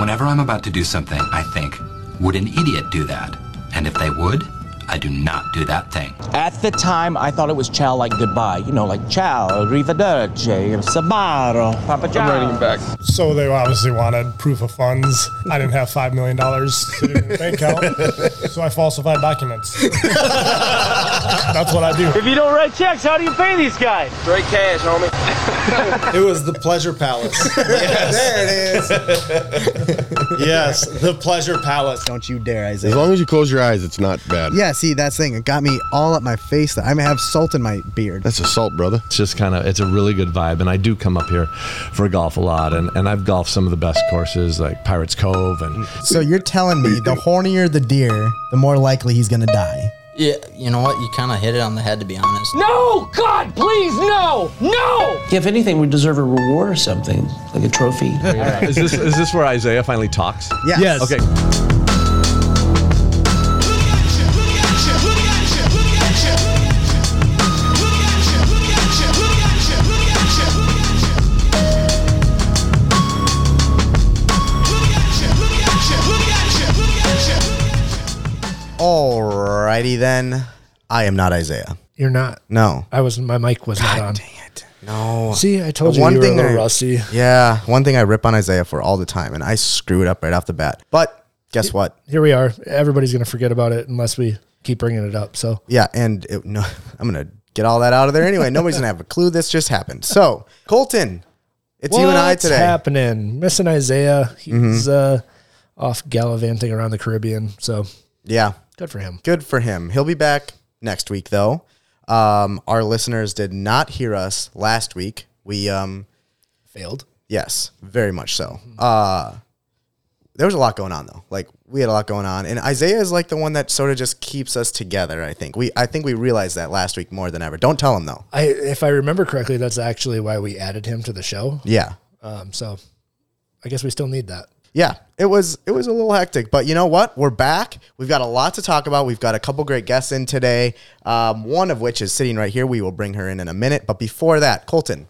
Whenever I'm about to do something, I think, would an idiot do that? And if they would, I do not do that thing. At the time, I thought it was ciao, like goodbye. You know, like ciao, arrivederci, sabaro, papa ciao. I'm writing it back. So they obviously wanted proof of funds. I didn't have $5 million sitting in the bank account, so I falsified documents. That's what I do. If you don't write checks, how do you pay these guys? Straight cash, homie. It was the Pleasure Palace. Yes. There it is. Yes, the Pleasure Palace. Don't you dare, Isaiah. As long as you close your eyes, it's not bad. Yeah, see, that's the thing. It got me all up my face. I may have salt in my beard. That's assault, brother. It's just kind of, it's a really good vibe. And I do come up here for golf a lot. And I've golfed some of the best courses, like Pirates Cove. And so you're telling me the hornier the deer, the more likely he's going to die. Yeah, you know what? You kind of hit it on the head, to be honest. No! God, please, no! No! If anything, we deserve a reward or something, like a trophy. Yeah. Is this where Isaiah finally talks? Yes. Yes. Okay. Alrighty then, I am not Isaiah. You're not? No. My mic was not on. Dang it. No. See, I told you you were a little rusty. Yeah, one thing I rip on Isaiah for all the time, and I screw it up right off the bat. But guess what? Here we are. Everybody's going to forget about it unless we keep bringing it up. So yeah, and no, I'm going to get all that out of there anyway. Nobody's going to have a clue this just happened. So, Colton, it's you and I today. What's happening? Missing Isaiah. He's off gallivanting around the Caribbean, so... Yeah. Good for him. He'll be back next week, though. Our listeners did not hear us last week. We failed. Yes, very much so. There was a lot going on, though. Like, we had a lot going on. And Isaiah is like the one that sort of just keeps us together, I think. I think we realized that last week more than ever. Don't tell him, though. If I remember correctly, that's actually why we added him to the show. Yeah. So I guess we still need that. Yeah, it was a little hectic, but you know what? We're back. We've got a lot to talk about. We've got a couple great guests in today, one of which is sitting right here. We will bring her in a minute. But before that, Colton,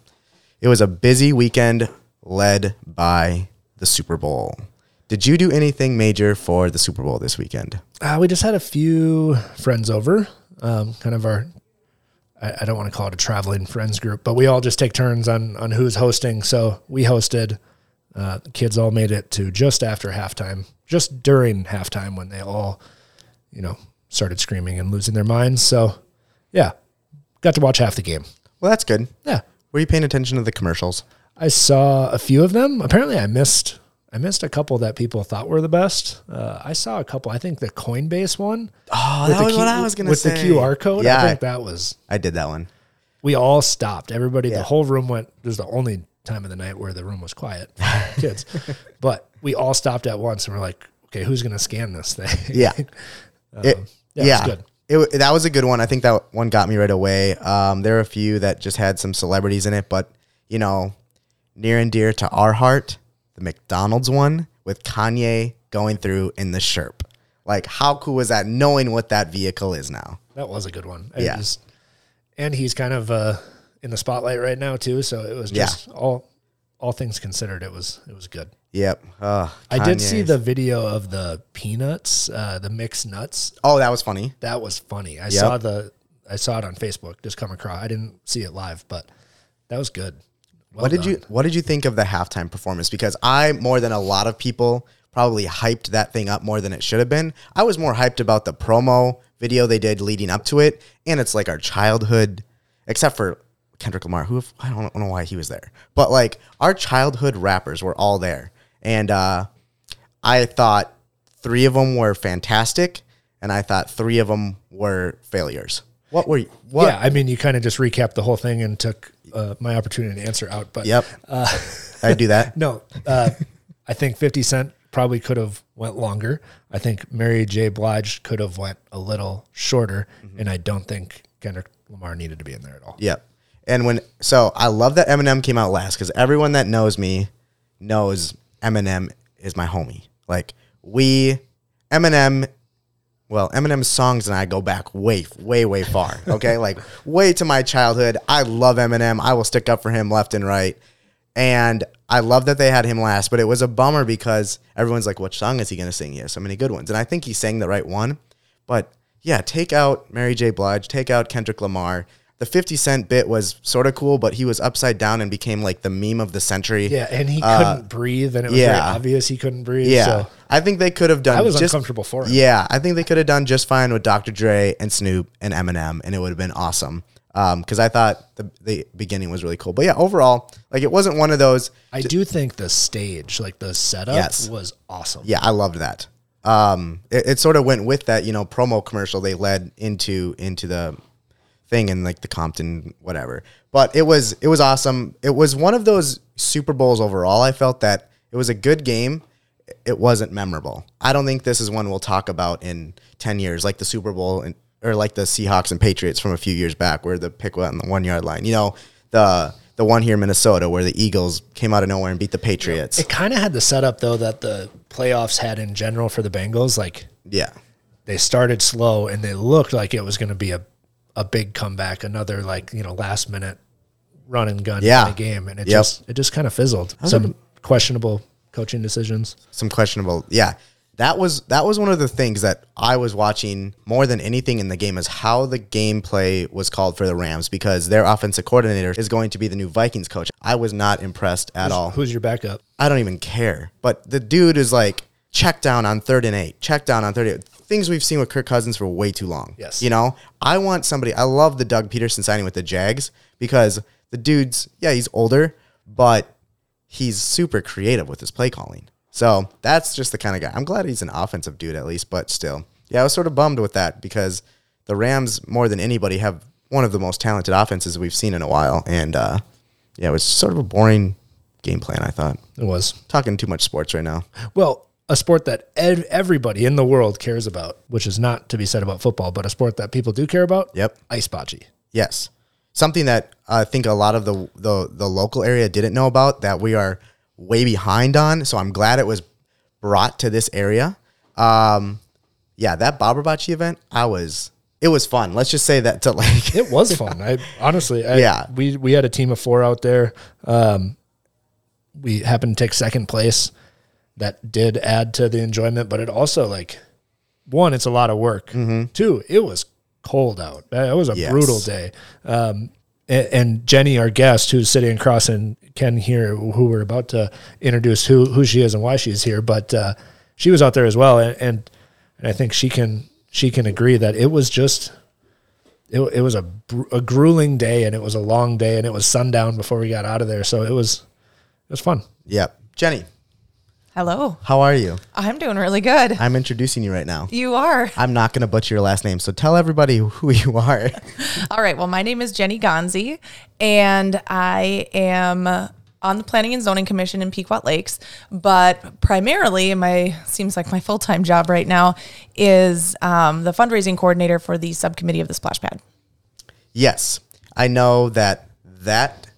it was a busy weekend led by the Super Bowl. Did you do anything major for the Super Bowl this weekend? We just had a few friends over, kind of our... I don't want to call it a traveling friends group, but we all just take turns on who's hosting. So we hosted... the kids all made it to during halftime when they all, you know, started screaming and losing their minds. So, yeah, got to watch half the game. Well, that's good. Yeah. Were you paying attention to the commercials? I saw a few of them. Apparently, I missed a couple that people thought were the best. I saw a couple. I think the Coinbase one. Oh, that was what I was going to say. With the QR code. Yeah, I think that was. I did that one. We all stopped. Everybody, yeah. The whole room went. There's the only time of the night where the room was quiet for the kids, but we all stopped at once and we're like, okay, who's going to scan this thing? Yeah. It was good. That was a good one. I think that one got me right away. There are a few that just had some celebrities in it, but you know, near and dear to our heart, the McDonald's one with Kanye going through in the Sherp. Like, how cool was that, knowing what that vehicle is now? That was a good one. Yeah. And he's kind of, in the spotlight right now too, so it was just all things considered, it was good. Yep. I did see the video of the peanuts, the mixed nuts. Oh, that was funny. I saw it on Facebook just come across. I didn't see it live, but that was good. Well, what did you think of the halftime performance? Because I, more than a lot of people, probably hyped that thing up more than it should have been. I was more hyped about the promo video they did leading up to it, and it's like our childhood, except for Kendrick Lamar, who I don't know why he was there, but like our childhood rappers were all there, and I thought three of them were fantastic, and I thought three of them were failures. What were you? What? Yeah, I mean, you kind of just recapped the whole thing and took my opportunity to answer out. But yep, I do that. No, I think 50 Cent probably could have went longer. I think Mary J. Blige could have went a little shorter, and I don't think Kendrick Lamar needed to be in there at all. Yep. And I love that Eminem came out last, because everyone that knows me knows Eminem is my homie. Like, Eminem's songs and I go back way, way, way far. Okay. Like, way to my childhood. I love Eminem. I will stick up for him left and right. And I love that they had him last, but it was a bummer because everyone's like, what song is he going to sing? He has so many good ones. And I think he sang the right one. But yeah, take out Mary J. Blige, take out Kendrick Lamar. The 50 Cent bit was sort of cool, but he was upside down and became like the meme of the century. Yeah, and he couldn't breathe, and it was very obvious he couldn't breathe. Yeah, so I think they could have done. I was uncomfortable for him. Yeah, I think they could have done just fine with Dr. Dre and Snoop and Eminem, and it would have been awesome. Because I thought the beginning was really cool. But yeah, overall, like it wasn't one of those. I do think the stage, like the setup, was awesome. Yeah, I loved that. It sort of went with that, you know, promo commercial they led into the thing in like the Compton whatever, but it was awesome. It was one of those Super Bowls overall. I felt that it was a good game. It wasn't memorable. I don't think this is one we'll talk about in 10 years, like the Super Bowl or like the Seahawks and Patriots from a few years back, where the pick went on the 1 yard line. You know, the one here in Minnesota where the Eagles came out of nowhere and beat the Patriots. It kind of had the setup though that the playoffs had in general for the Bengals. Like, yeah, they started slow and they looked like it was going to be a big comeback, another like, you know, last minute run and gun in the game. And it just kind of fizzled. Some questionable coaching decisions. Yeah. That was one of the things that I was watching more than anything in the game, is how the gameplay was called for the Rams, because their offensive coordinator is going to be the new Vikings coach. I was not impressed at all. Who's your backup? I don't even care. But the dude is like, check down on 3rd and 8. Check down on 3rd and 8. Things we've seen with Kirk Cousins for way too long. Yes. You know, I want somebody. I love the Doug Peterson signing with the Jags, because the dude's, he's older, but he's super creative with his play calling. So that's just the kind of guy. I'm glad he's an offensive dude at least, but still. Yeah, I was sort of bummed with that, because the Rams, more than anybody, have one of the most talented offenses we've seen in a while. And it was sort of a boring game plan, I thought. It was. Talking too much sports right now. Well, a sport that everybody in the world cares about, which is not to be said about football, but a sport that people do care about. Yep. Ice bocce. Yes. Something that I think a lot of the local area didn't know about, that we are way behind on. So I'm glad it was brought to this area. That bobber bocce event, it was fun. Let's just say that it was fun. We had a team of 4 out there. We happened to take second place. That did add to the enjoyment, but it also, like, one, it's a lot of work. Mm-hmm. 2, it was cold out. It was a brutal day. And Jenny, our guest, who's sitting across, and Ken here, who we're about to introduce who she is and why she's here, but she was out there as well, and I think she can agree that it was just it was a grueling day, and it was a long day, and it was sundown before we got out of there, so it was fun. Yeah, Jenny. Hello. How are you? I'm doing really good. I'm introducing you right now. You are. I'm not going to butcher your last name, so tell everybody who you are. All right. Well, my name is Jenny Gonzi, and I am on the Planning and Zoning Commission in Pequot Lakes, but primarily seems like my full-time job right now is the fundraising coordinator for the subcommittee of the Splash Pad. Yes. I know that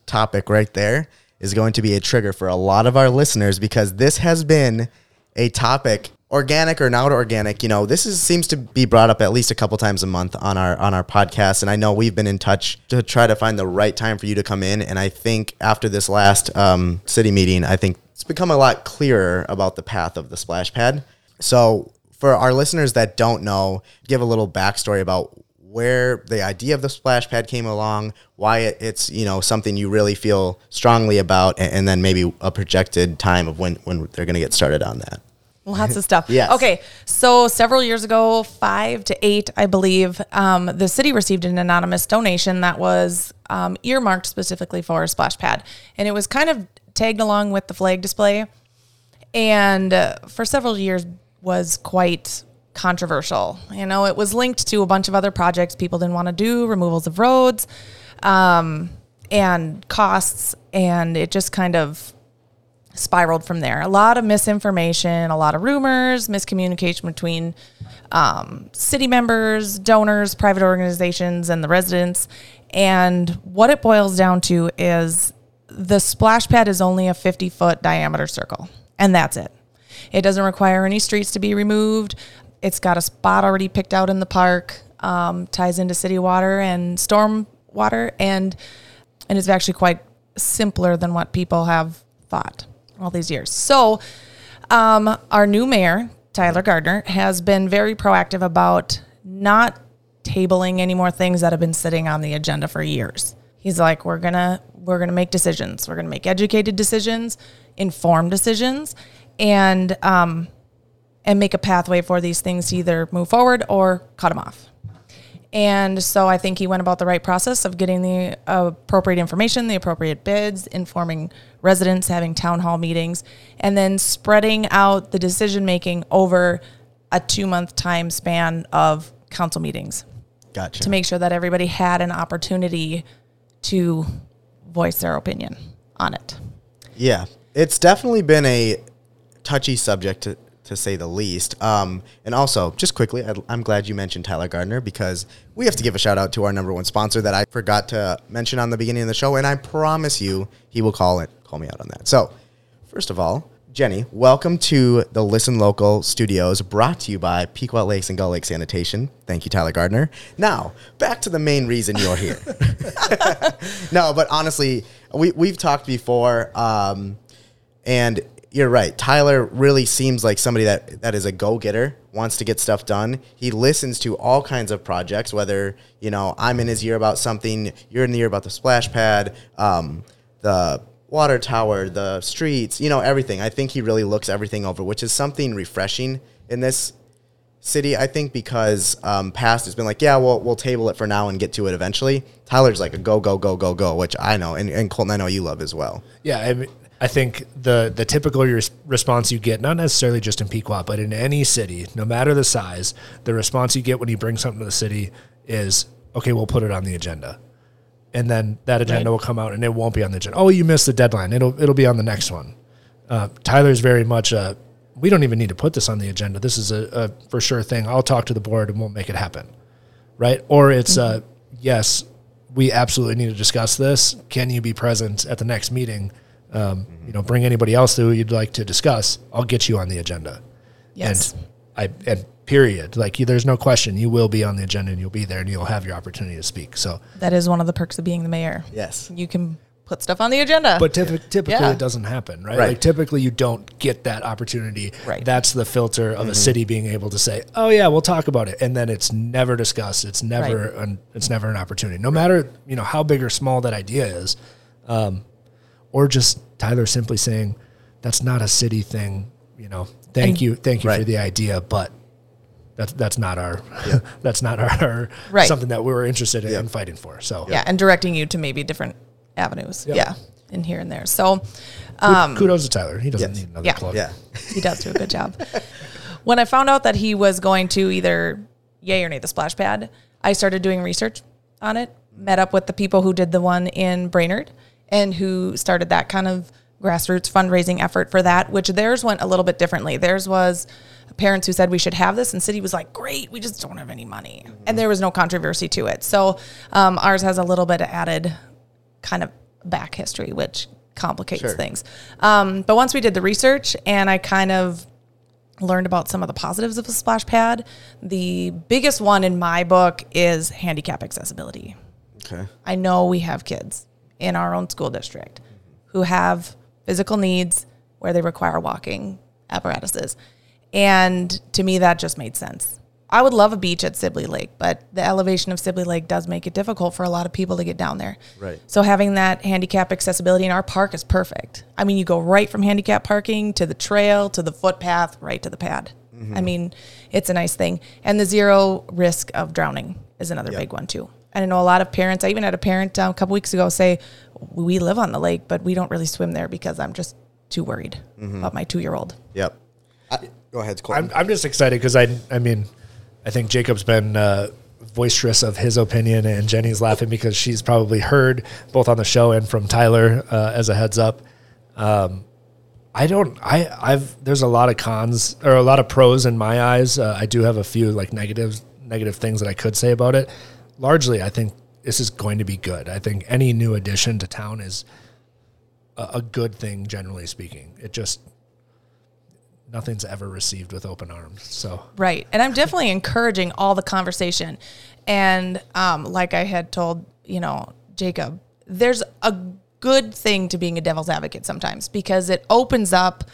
topic right there is going to be a trigger for a lot of our listeners, because this has been a topic, organic or not organic. You know, this seems to be brought up at least a couple times a month on our podcast, and I know we've been in touch to try to find the right time for you to come in. And I think after this last city meeting, I think it's become a lot clearer about the path of the Splash Pad. So for our listeners that don't know, give a little backstory about where the idea of the Splash Pad came along, why it's, you know, something you really feel strongly about, and then maybe a projected time of when they're going to get started on that. Lots of stuff. Yes. Okay, so several years ago, 5 to 8, I believe, the city received an anonymous donation that was earmarked specifically for a Splash Pad, and it was kind of tagged along with the flag display, and for several years was quite controversial. You know, it was linked to a bunch of other projects people didn't want to do, removals of roads, and costs, and it just kind of spiraled from there. A lot of misinformation, a lot of rumors, miscommunication between city members, donors, private organizations, and the residents. And what it boils down to is the Splash Pad is only a 50-foot diameter circle, and that's it. It doesn't require any streets to be removed. It's got a spot already picked out in the park, ties into city water and storm water, and it's actually quite simpler than what people have thought all these years. So our new mayor, Tyler Gardner, has been very proactive about not tabling any more things that have been sitting on the agenda for years. He's like, we're gonna make decisions. We're gonna make educated decisions, informed decisions, and make a pathway for these things to either move forward or cut them off. And so I think he went about the right process of getting the appropriate information, the appropriate bids, informing residents, having town hall meetings, and then spreading out the decision-making over a 2-month time span of council meetings. Gotcha. To make sure that everybody had an opportunity to voice their opinion on it. Yeah. It's definitely been a touchy subject to say the least. And also, just quickly, I'm glad you mentioned Tyler Gardner, because we have to give a shout out to our number one sponsor that I forgot to mention on the beginning of the show, and I promise you he will call me out on that. So, first of all, Jenny, welcome to the Listen Local Studios, brought to you by Pequot Lakes and Gull Lake Sanitation. Thank you, Tyler Gardner. Now, back to the main reason you're here. No, but honestly, we've talked before, and you're right. Tyler really seems like somebody that is a go-getter, wants to get stuff done. He listens to all kinds of projects, whether, you know, I'm in his ear about something, you're in the ear about the splash pad, the water tower, the streets, you know, everything. I think he really looks everything over, which is something refreshing in this city, I think, because past has been like, yeah, we'll table it for now and get to it eventually. Tyler's like a go, which I know, and Colton, I know you love as well. Yeah, I mean, I think the typical response you get, not necessarily just in Pequot, but in any city, no matter the size, the response you get when you bring something to the city is, okay, we'll put it on the agenda. And then that agenda will come out and it won't be on the agenda. Oh, you missed the deadline. It'll be on the next one. Tyler's very much we don't even need to put this on the agenda. This is a for sure thing. I'll talk to the board and we'll make it happen. Right? Or it's, yes, we absolutely need to discuss this. Can you be present at the next meeting? You know, bring anybody else who you'd like to discuss. I'll get you on the agenda. Yes. And period. Like, there's no question. You will be on the agenda and you'll be there and you'll have your opportunity to speak. So that is one of the perks of being the mayor. Yes. You can put stuff on the agenda. But typically it doesn't happen, right? Like, typically you don't get that opportunity. Right. That's the filter of a city being able to say, oh yeah, we'll talk about it. And then it's never discussed. It's never, it's never an opportunity. No matter, you know, how big or small that idea is, or just Tyler simply saying, that's not a city thing, you know, thank you for the idea, but that's not our something that we were interested in fighting for. So and directing you to maybe different avenues. In here and there. So kudos to Tyler. He doesn't need another plug. Yeah. He does do a good job. When I found out that he was going to either yay or nay the splash pad, I started doing research on it, met up with the people who did the one in Brainerd, and who started that kind of grassroots fundraising effort for that, which theirs went a little bit differently. Theirs was parents who said we should have this, and city was like, great, we just don't have any money. And there was no controversy to it. So ours has a little bit of added kind of back history, which complicates things. But once we did the research and I kind of learned about some of the positives of the splash pad, the biggest one in my book is handicap accessibility. Okay. I know we have kids in our own school district who have physical needs where they require walking apparatuses. And to me, that just made sense. I would love a beach at Sibley Lake, but the elevation of Sibley Lake does make it difficult for a lot of people to get down there. Right. So having that handicap accessibility in our park is perfect. I mean, you go right from handicap parking to the trail, to the footpath, right to the pad. Mm-hmm. I mean, it's a nice thing. And the zero risk of drowning is another big one too. I know a lot of parents, I even had a parent a couple weeks ago say, we live on the lake, but we don't really swim there because I'm just too worried about my 2-year-old. Yep. Go ahead, Colton. I'm just excited because I mean, I think Jacob's been boisterous of his opinion, and Jenny's laughing because she's probably heard both on the show and from Tyler as a heads up. There's a lot of cons or a lot of pros in my eyes. I do have a few like negative things that I could say about it. Largely, I think this is going to be good. I think any new addition to town is a good thing, generally speaking. It just, nothing's ever received with open arms. So right, and I'm definitely encouraging all the conversation. And like I had told, you know, Jacob, there's a good thing to being a devil's advocate sometimes, because it opens up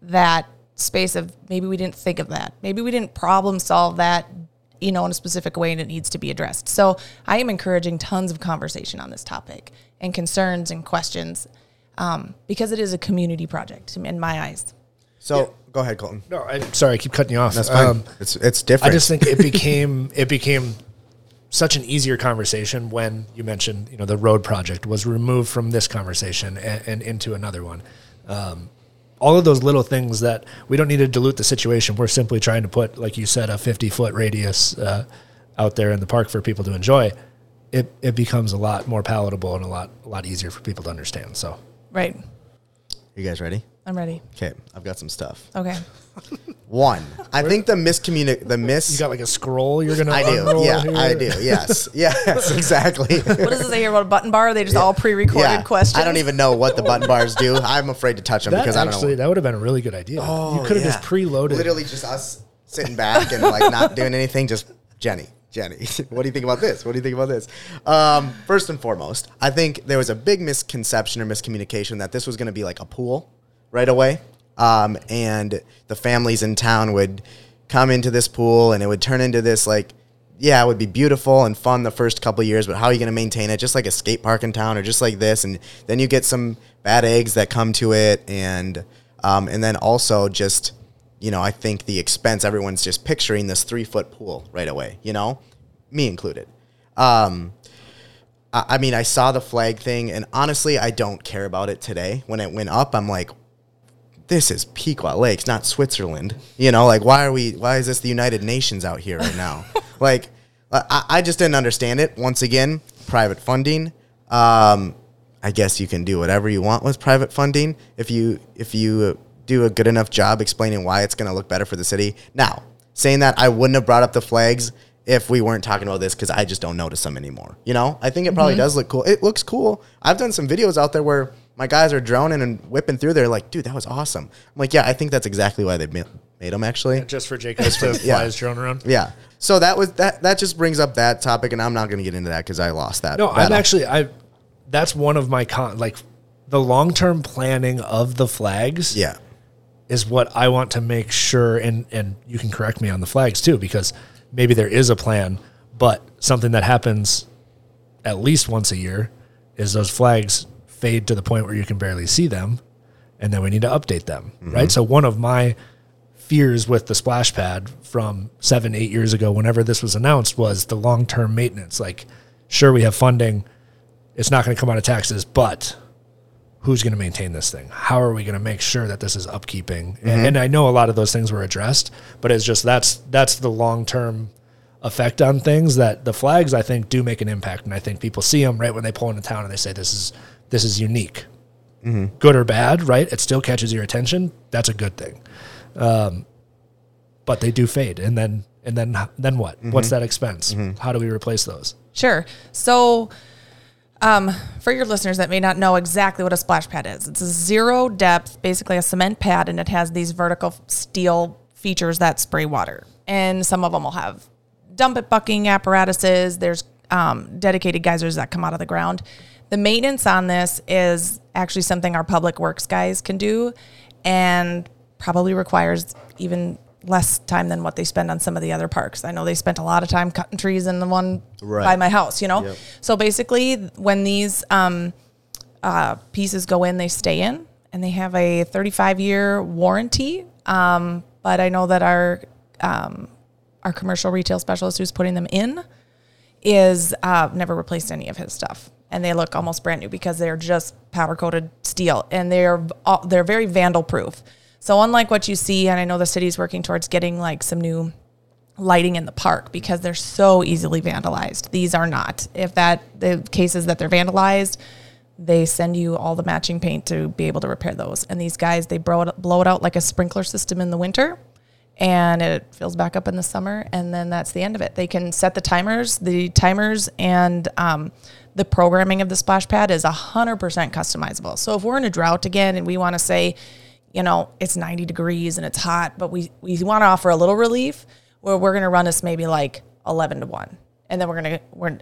that space of maybe we didn't think of that. Maybe we didn't problem solve that, you know, in a specific way, and it needs to be addressed. So I am encouraging tons of conversation on this topic and concerns and questions, because it is a community project in my eyes. So yeah. Go ahead, Colton. No, I'm sorry. I keep cutting you off. That's fine. It's different. I just think it became such an easier conversation when you mentioned, you know, the road project was removed from this conversation and into another one. All of those little things that we don't need to dilute the situation. We're simply trying to put, like you said, a 50-foot radius out there in the park for people to enjoy. It becomes a lot more palatable and a lot easier for people to understand. So, right. You guys ready? I'm ready. Okay, I've got some stuff. Okay. One, I think the miscommunication. You got like a scroll you're going to unroll? Yeah, here? I do. Yes. Yes, exactly. What does it say here about a button bar? Are they just all pre-recorded questions? I don't even know what the button bars do. I'm afraid to touch them because I don't know. That would have been a really good idea. Oh, you could have just preloaded. Literally just us sitting back and like not doing anything, just Jenny, what do you think about this? What do you think about this? First and foremost, I think there was a big misconception or miscommunication that this was going to be like a pool right away. And the families in town would come into this pool and it would turn into this, like, it would be beautiful and fun the first couple of years, but how are you going to maintain it? Just like a skate park in town or just like this. And then you get some bad eggs that come to it. And then also just, you know, I think the expense, everyone's just picturing this 3-foot pool right away, you know, me included. I mean, I saw the flag thing and honestly, I don't care about it today. When it went up, I'm like, this is Pequot Lakes, not Switzerland. You know, like, why is this the United Nations out here right now? Like, I just didn't understand it. Once again, private funding. I guess you can do whatever you want with private funding. If you do a good enough job explaining why it's going to look better for the city. Now, saying that, I wouldn't have brought up the flags if we weren't talking about this because I just don't notice them anymore. You know, I think it probably does look cool. It looks cool. I've done some videos out there where my guys are droning and whipping through there like, dude, that was awesome. I'm like, yeah, I think that's exactly why they made them, actually. Yeah, just for Jacob's to fly his drone around. Yeah. So that was that just brings up that topic, and I'm not going to get into that because I lost that. No, battle. That's one of my, the long-term planning of the flags. Yeah. Is what I want to make sure, and you can correct me on the flags too, because maybe there is a plan, but something that happens at least once a year is those flags fade to the point where you can barely see them, and then we need to update them, right? So one of my fears with the splash pad from 7-8 years ago, whenever this was announced, was the long-term maintenance. Like, sure, we have funding. It's not going to come out of taxes, but who's going to maintain this thing? How are we going to make sure that this is upkeeping? Mm-hmm. And I know a lot of those things were addressed, but it's just that's the long-term effect on things that the flags, I think, do make an impact. And I think people see them right when they pull into town and they say, this is unique, good or bad, right? It still catches your attention. That's a good thing. But they do fade. And then what? What's that expense? How do we replace those? Sure. So, for your listeners that may not know exactly what a splash pad is, it's a 0 depth, basically a cement pad, and it has these vertical steel features that spray water. And some of them will have dump it bucking apparatuses. There's dedicated geysers that come out of the ground. The maintenance on this is actually something our public works guys can do, and probably requires even less time than what they spend on some of the other parks. I know they spent a lot of time cutting trees in the one by my house, you know? Yep. So basically when these pieces go in, they stay in, and they have a 35-year warranty. But I know that our commercial retail specialist who's putting them in is never replaced any of his stuff. And they look almost brand new because they're just powder-coated steel, and they're very vandal-proof. So unlike what you see, and I know the city's working towards getting like some new lighting in the park because they're so easily vandalized. These are not. If the cases that they're vandalized, they send you all the matching paint to be able to repair those. And these guys, they blow it out like a sprinkler system in the winter, and it fills back up in the summer, and then that's the end of it. They can set the timers, and the programming of the splash pad is 100% customizable. So if we're in a drought again and we want to say, you know, it's 90 degrees and it's hot, but we want to offer a little relief, where we're going to run us maybe like 11 to 1. and then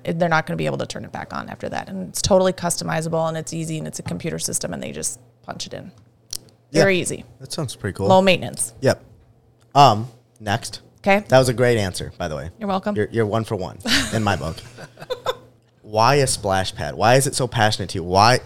they're not going to be able to turn it back on after that. And it's totally customizable, and it's easy, and it's a computer system, and they just punch it in. Yeah. Very easy. That sounds pretty cool. Low maintenance. Yep. Next. Okay. That was a great answer, by the way. You're welcome. You're one for one in my book. Why a splash pad? Why is it so passionate to you? Why?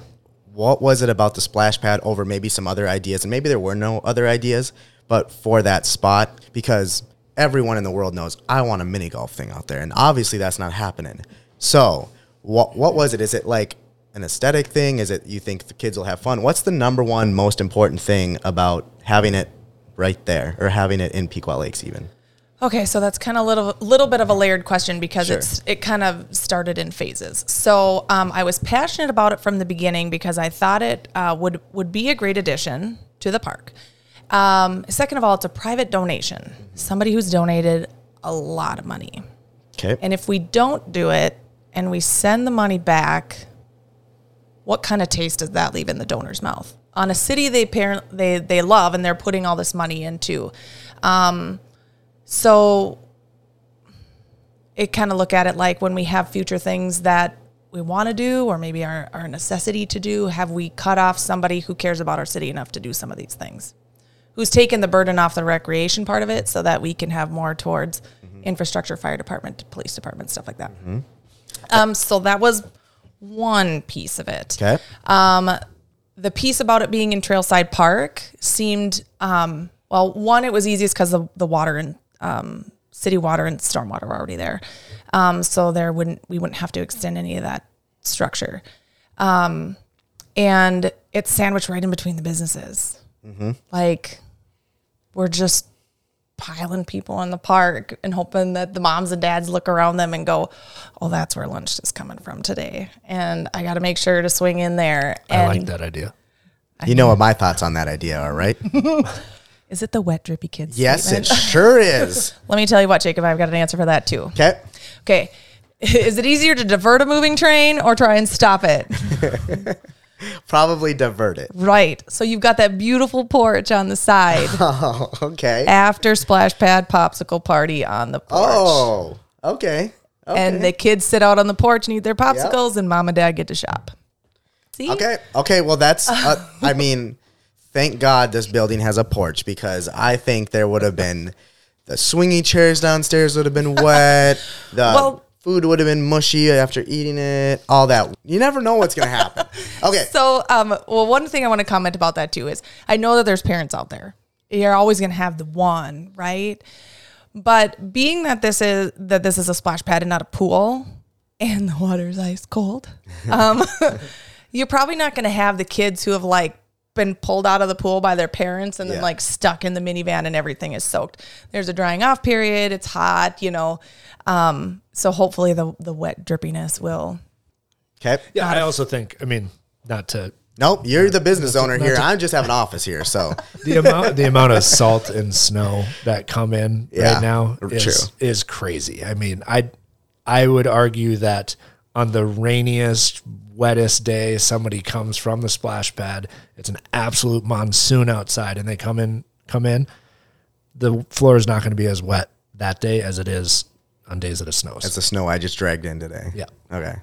What was it about the splash pad over maybe some other ideas? And maybe there were no other ideas, but for that spot, because everyone in the world knows I want a mini golf thing out there. And obviously that's not happening. So what was it? Is it like an aesthetic thing? Is it you think the kids will have fun? What's the number one most important thing about having it right there or having it in Pequot Lakes even? Okay, so that's kind of a little bit of a layered question because sure. It kind of started in phases. So I was passionate about it from the beginning because I thought it would be a great addition to the park. Second of all, it's a private donation. Somebody who's donated a lot of money. Okay. And if we don't do it and we send the money back, what kind of taste does that leave in the donor's mouth? On a city they love and they're putting all this money into. So it kind of look at it like when we have future things that we want to do or maybe are a necessity to do, have we cut off somebody who cares about our city enough to do some of these things? Who's taken the burden off the recreation part of it so that we can have more towards mm-hmm. infrastructure, fire department, police department, stuff like that. Mm-hmm. So that was one piece of it. Okay. The piece about it being in Trailside Park seemed, well, one, it was easiest because of the water and city water and stormwater were already there. So we wouldn't have to extend any of that structure. And it's sandwiched right in between the businesses. Mm-hmm. Like we're just piling people in the park and hoping that the moms and dads look around them and go, oh, that's where lunch is coming from today. And I got to make sure to swing in there. And I like that idea. You know what my thoughts on that idea are, right? Is it the wet, drippy kids? Yes, statement? It sure is. Let me tell you what, Jacob, I've got an answer for that too. Okay. Okay. Is it easier to divert a moving train or try and stop it? Probably divert it. Right. So you've got that beautiful porch on the side. Oh, okay. After splash pad popsicle party on the porch. Oh, okay. And the kids sit out on the porch and eat their popsicles, yep. And mom and dad get to shop. See? Okay. Well, that's, I mean... Thank God this building has a porch because I think there would have been the swingy chairs downstairs would have been wet. The food would have been mushy after eating it. All that. You never know what's going to happen. Okay. So, well, one thing I want to comment about that too is I know that there's parents out there. You're always going to have the one, right? But being that this is a splash pad and not a pool and the water's ice cold, you're probably not going to have the kids who have like, been pulled out of the pool by their parents and then like stuck in the minivan and everything is soaked. There's a drying off period. It's hot, you know. So hopefully the wet drippiness will. Okay. Yeah. I also think, I mean, not to. Nope. You're the business owner here. I just have an office here. So the amount of salt and snow that come in right now is crazy. I mean, I would argue that on the rainiest, wettest day, somebody comes from the splash pad. It's an absolute monsoon outside, and they come in. The floor is not going to be as wet that day as it is on days that it snows. That's the snow I just dragged in today. Yeah. Okay.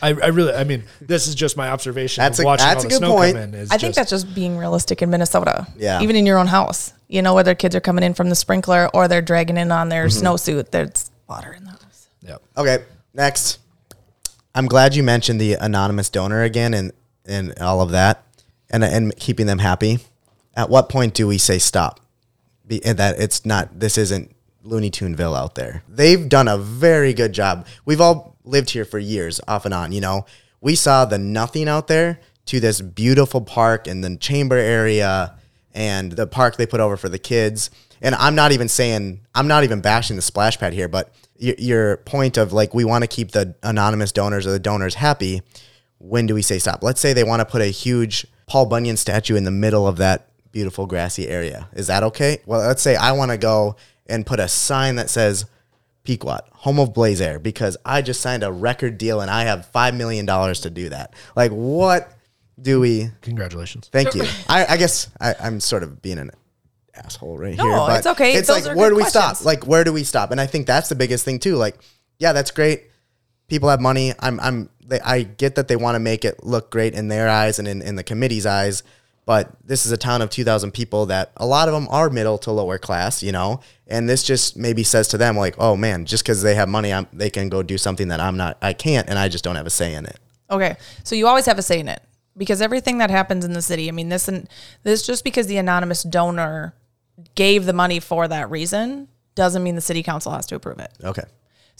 I mean, this is just my observation. That's a good point. I think that's just being realistic in Minnesota. Yeah. Even in your own house, you know, whether kids are coming in from the sprinkler or they're dragging in on their snowsuit, there's water in the house. Yeah. Okay. Next. I'm glad you mentioned the anonymous donor again and all of that and keeping them happy. At what point do we say stop? And that this isn't Looney Tuneville out there. They've done a very good job. We've all lived here for years off and on, you know. We saw the nothing out there to this beautiful park and the chamber area and the park they put over for the kids. And I'm not even bashing the splash pad here, but your point of like, we want to keep the anonymous donors or the donors happy. When do we say stop? Let's say they want to put a huge Paul Bunyan statue in the middle of that beautiful grassy area. Is that okay? Well, let's say I want to go and put a sign that says Pequot, home of Blaze Air, because I just signed a record deal and I have $5 million to do that. Like, what do we? Congratulations. Thank you. I guess I'm sort of being an asshole here. No, it's okay. It's like, where do we stop? And I think that's the biggest thing too. Like, yeah, that's great. people have money. I get that they want to make it look great in their eyes and in the committee's eyes, but this is a town of 2,000 people that a lot of them are middle to lower class, you know, and this just maybe says to them like, oh man, just because they have money, they can go do something that I can't, and I just don't have a say in it. Okay. So you always have a say in it, because everything that happens in the city, I mean, this just because the anonymous donor gave the money for that reason doesn't mean the city council has to approve it. Okay.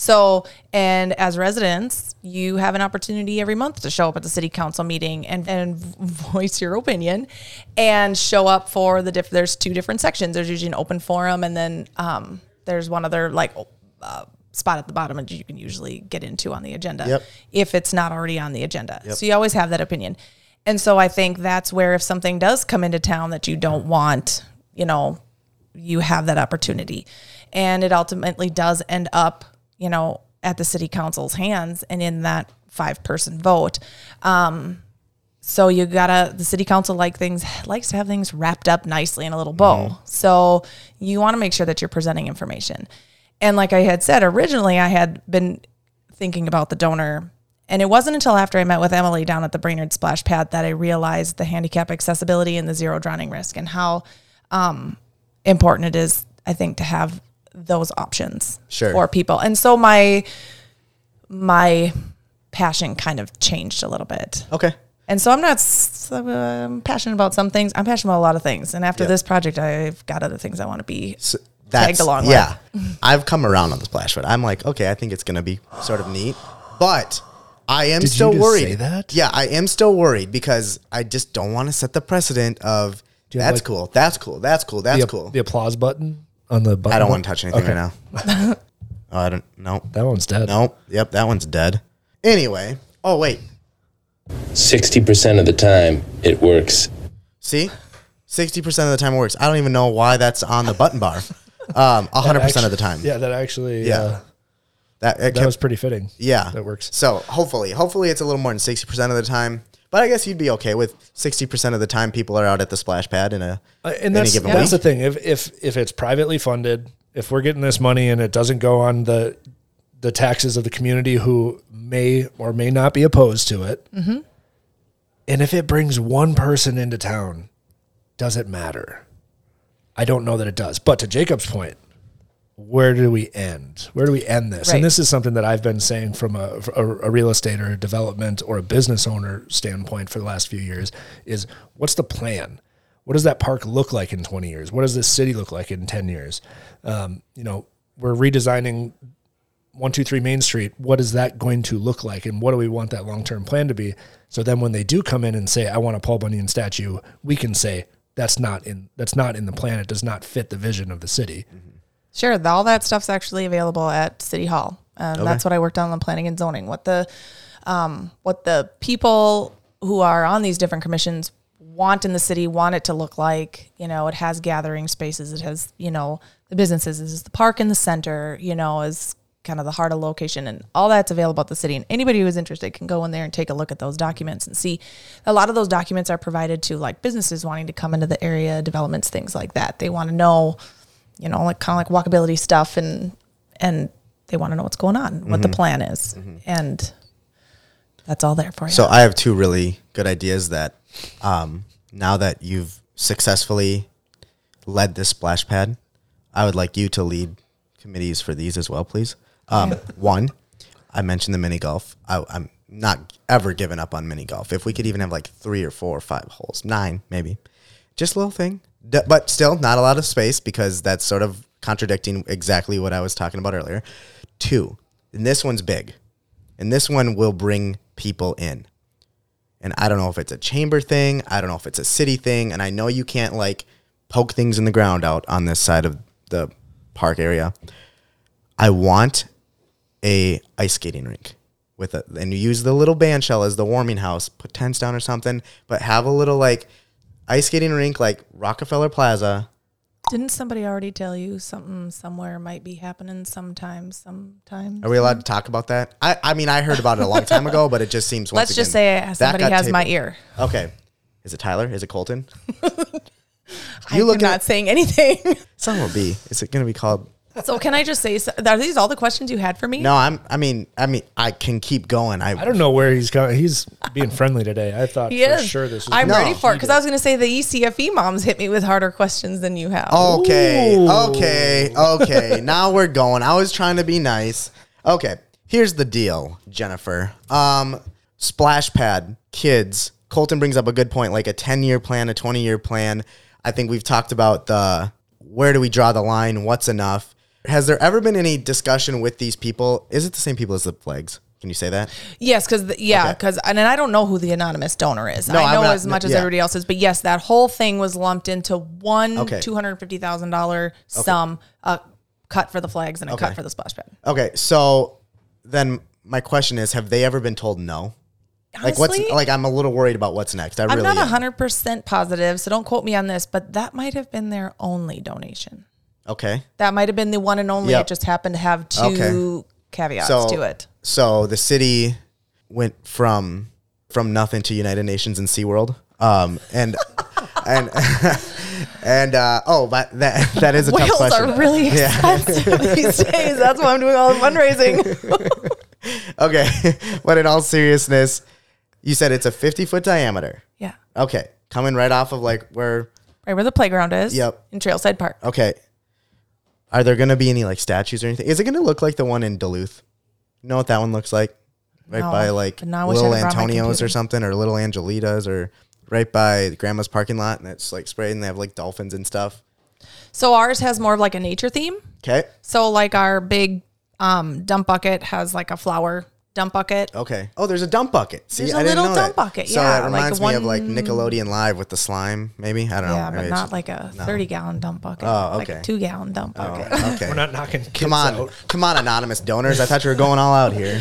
So, and as residents, you have an opportunity every month to show up at the city council meeting and voice your opinion and show up for there's two different sections. There's usually an open forum, and then there's one other spot at the bottom that you can usually get into on the agenda if it's not already on the agenda. Yep. So you always have that opinion. And so I think that's where, if something does come into town that you don't want, you know, you have that opportunity. And it ultimately does end up, you know, at the city council's hands and in that 5-person vote. So you gotta, the city council likes to have things wrapped up nicely in a little bow. Mm. So you want to make sure that you're presenting information. And like I had said, originally I had been thinking about the donor, and it wasn't until after I met with Emily down at the Brainerd Splash Pad that I realized the handicap accessibility and the zero drowning risk, and how important it is, I think, to have those options for people. And so my passion kind of changed a little bit. Okay. And so I'm passionate about some things. I'm passionate about a lot of things. And after this project, I've got other things I want to be tagged along with. I've come around on the splash pad. I'm like, okay, I think it's going to be sort of neat, but I am still worried. Did you just say that? Yeah, I am still worried, because I just don't want to set the precedent of that's cool. The applause button. On the bottom. I don't want to touch anything right now. Oh, I don't know. That one's dead. Nope. Yep, that one's dead. Anyway. Oh, wait. 60% of the time, it works. See? 60% of the time it works. I don't even know why that's on the button bar. 100% actually, of the time. Yeah, that actually... Yeah. That was pretty fitting. Yeah. That works. So, hopefully it's a little more than 60% of the time. But I guess you'd be okay with 60% of the time people are out at the splash pad in a any given week. That's the thing. If it's privately funded, if we're getting this money and it doesn't go on the taxes of the community who may or may not be opposed to it, mm-hmm. and if it brings one person into town, does it matter? I don't know that it does. But to Jacob's point, where do we end? Where do we end this? Right. And this is something that I've been saying from a real estate or a development or a business owner standpoint for the last few years is, what's the plan? What does that park look like in 20 years? What does this city look like in 10 years? You know, we're redesigning 123 Main Street. What is that going to look like? And what do we want that long-term plan to be? So then when they do come in and say, I want a Paul Bunyan statue, we can say, that's not in the plan. It does not fit the vision of the city. Mm-hmm. Sure. All that stuff's actually available at City Hall. That's what I worked on the planning and zoning. What the people who are on these different commissions want in the city, want it to look like, you know, it has gathering spaces. It has, you know, the businesses. This is the park in the center, you know, is kind of the heart of location, and all that's available at the city. And anybody who is interested can go in there and take a look at those documents and see. A lot of those documents are provided to like businesses wanting to come into the area, developments, things like that. They want to know, you know, like kind of like walkability stuff, and they want to know what's going on, mm-hmm. what the plan is, mm-hmm. and that's all there for you. So I have two really good ideas that now that you've successfully led this splash pad, I would like you to lead committees for these as well, please. One, I mentioned the mini golf. I'm not ever giving up on mini golf. If we could even have like 3 or 4 or 5 holes, 9 maybe, just a little thing. But still, not a lot of space, because that's sort of contradicting exactly what I was talking about earlier. 2, and this one's big, and this one will bring people in. And I don't know if it's a chamber thing. I don't know if it's a city thing. And I know you can't, like, poke things in the ground out on this side of the park area. I want a ice skating rink. And you use the little band shell as the warming house. Put tents down or something. But have a little, like... ice skating rink like Rockefeller Plaza. Didn't somebody already tell you something somewhere might be happening sometime? Are we allowed to talk about that? I mean, I heard about it a long time ago, but it just seems once again. Let's just say somebody has my ear. Okay. Is it Tyler? Is it Colton? I'm not saying anything. It's not going to be. Is it going to be called So can I just say, are these all the questions you had for me? No, I mean, I can keep going. I don't know where he's going. He's being friendly today. I thought he for is. Sure this was. I'm ready for it because I was going to say the ECFE moms hit me with harder questions than you have. Okay, ooh. okay. Now we're going. I was trying to be nice. Okay, here's the deal, Jennifer. Splash pad, kids. Colton brings up a good point, like a 10-year plan, a 20-year plan. I think we've talked about the where do we draw the line, what's enough. Has there ever been any discussion with these people? Is it the same people as the flags? Can you say that? Yes, because and I don't know who the anonymous donor is. No, I know as much as everybody else is, but yes, that whole thing was lumped into one $250,000 sum, a cut for the flags and a cut for the splash pad. Okay, so then my question is, have they ever been told no? Honestly, I'm a little worried about what's next. I'm not 100% positive, so don't quote me on this, but that might have been their only donation. Okay. That might have been the one and only. Yep. It just happened to have two caveats to it. So the city went from nothing to United Nations and SeaWorld. That is a tough question. Whales are really expensive these days. That's why I'm doing all the fundraising. Okay. But in all seriousness, you said it's a 50-foot diameter. Yeah. Okay. Coming right off of where the playground is. Yep. In Trailside Park. Okay. Are there going to be any statues or anything? Is it going to look like the one in Duluth? You know what that one looks like? Right no, by Little Antonio's or something, or Little Angelita's, or right by Grandma's parking lot. And it's sprayed and they have dolphins and stuff. So ours has more of a nature theme. Okay. So our big dump bucket has a flower dump bucket. Okay. Oh, there's a dump bucket. See, I didn't know that. There's a little dump bucket. So yeah, that reminds me of Nickelodeon Live with the slime. Maybe I don't know. Yeah, but not a 30-gallon dump bucket. Oh, okay. Like a 2-gallon dump bucket. Oh, okay. We're not knocking kids out. Come on, anonymous donors. I thought you were going all out here.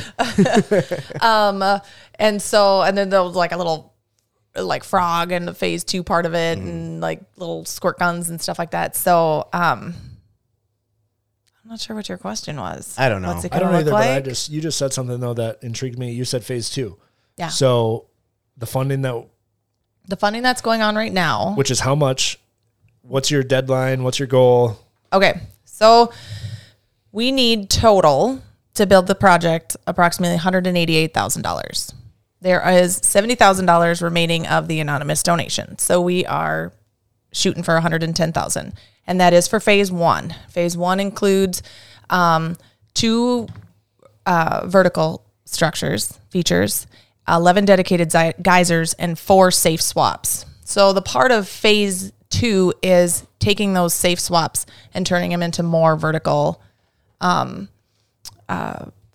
And then there was a little frog in the phase 2 part of it, and little squirt guns and stuff like that. So I'm not sure what your question was. I don't know. I don't know either, but you just said something, though, that intrigued me. You said phase 2. Yeah. So the funding that's going on right now. Which is how much? What's your deadline? What's your goal? Okay. So we need total to build the project approximately $188,000. There is $70,000 remaining of the anonymous donation. So we are shooting for $110,000. And that is for phase 1. Phase 1 includes two vertical features, 11 dedicated geysers, and 4 safe swaps. So the part of phase 2 is taking those safe swaps and turning them into more vertical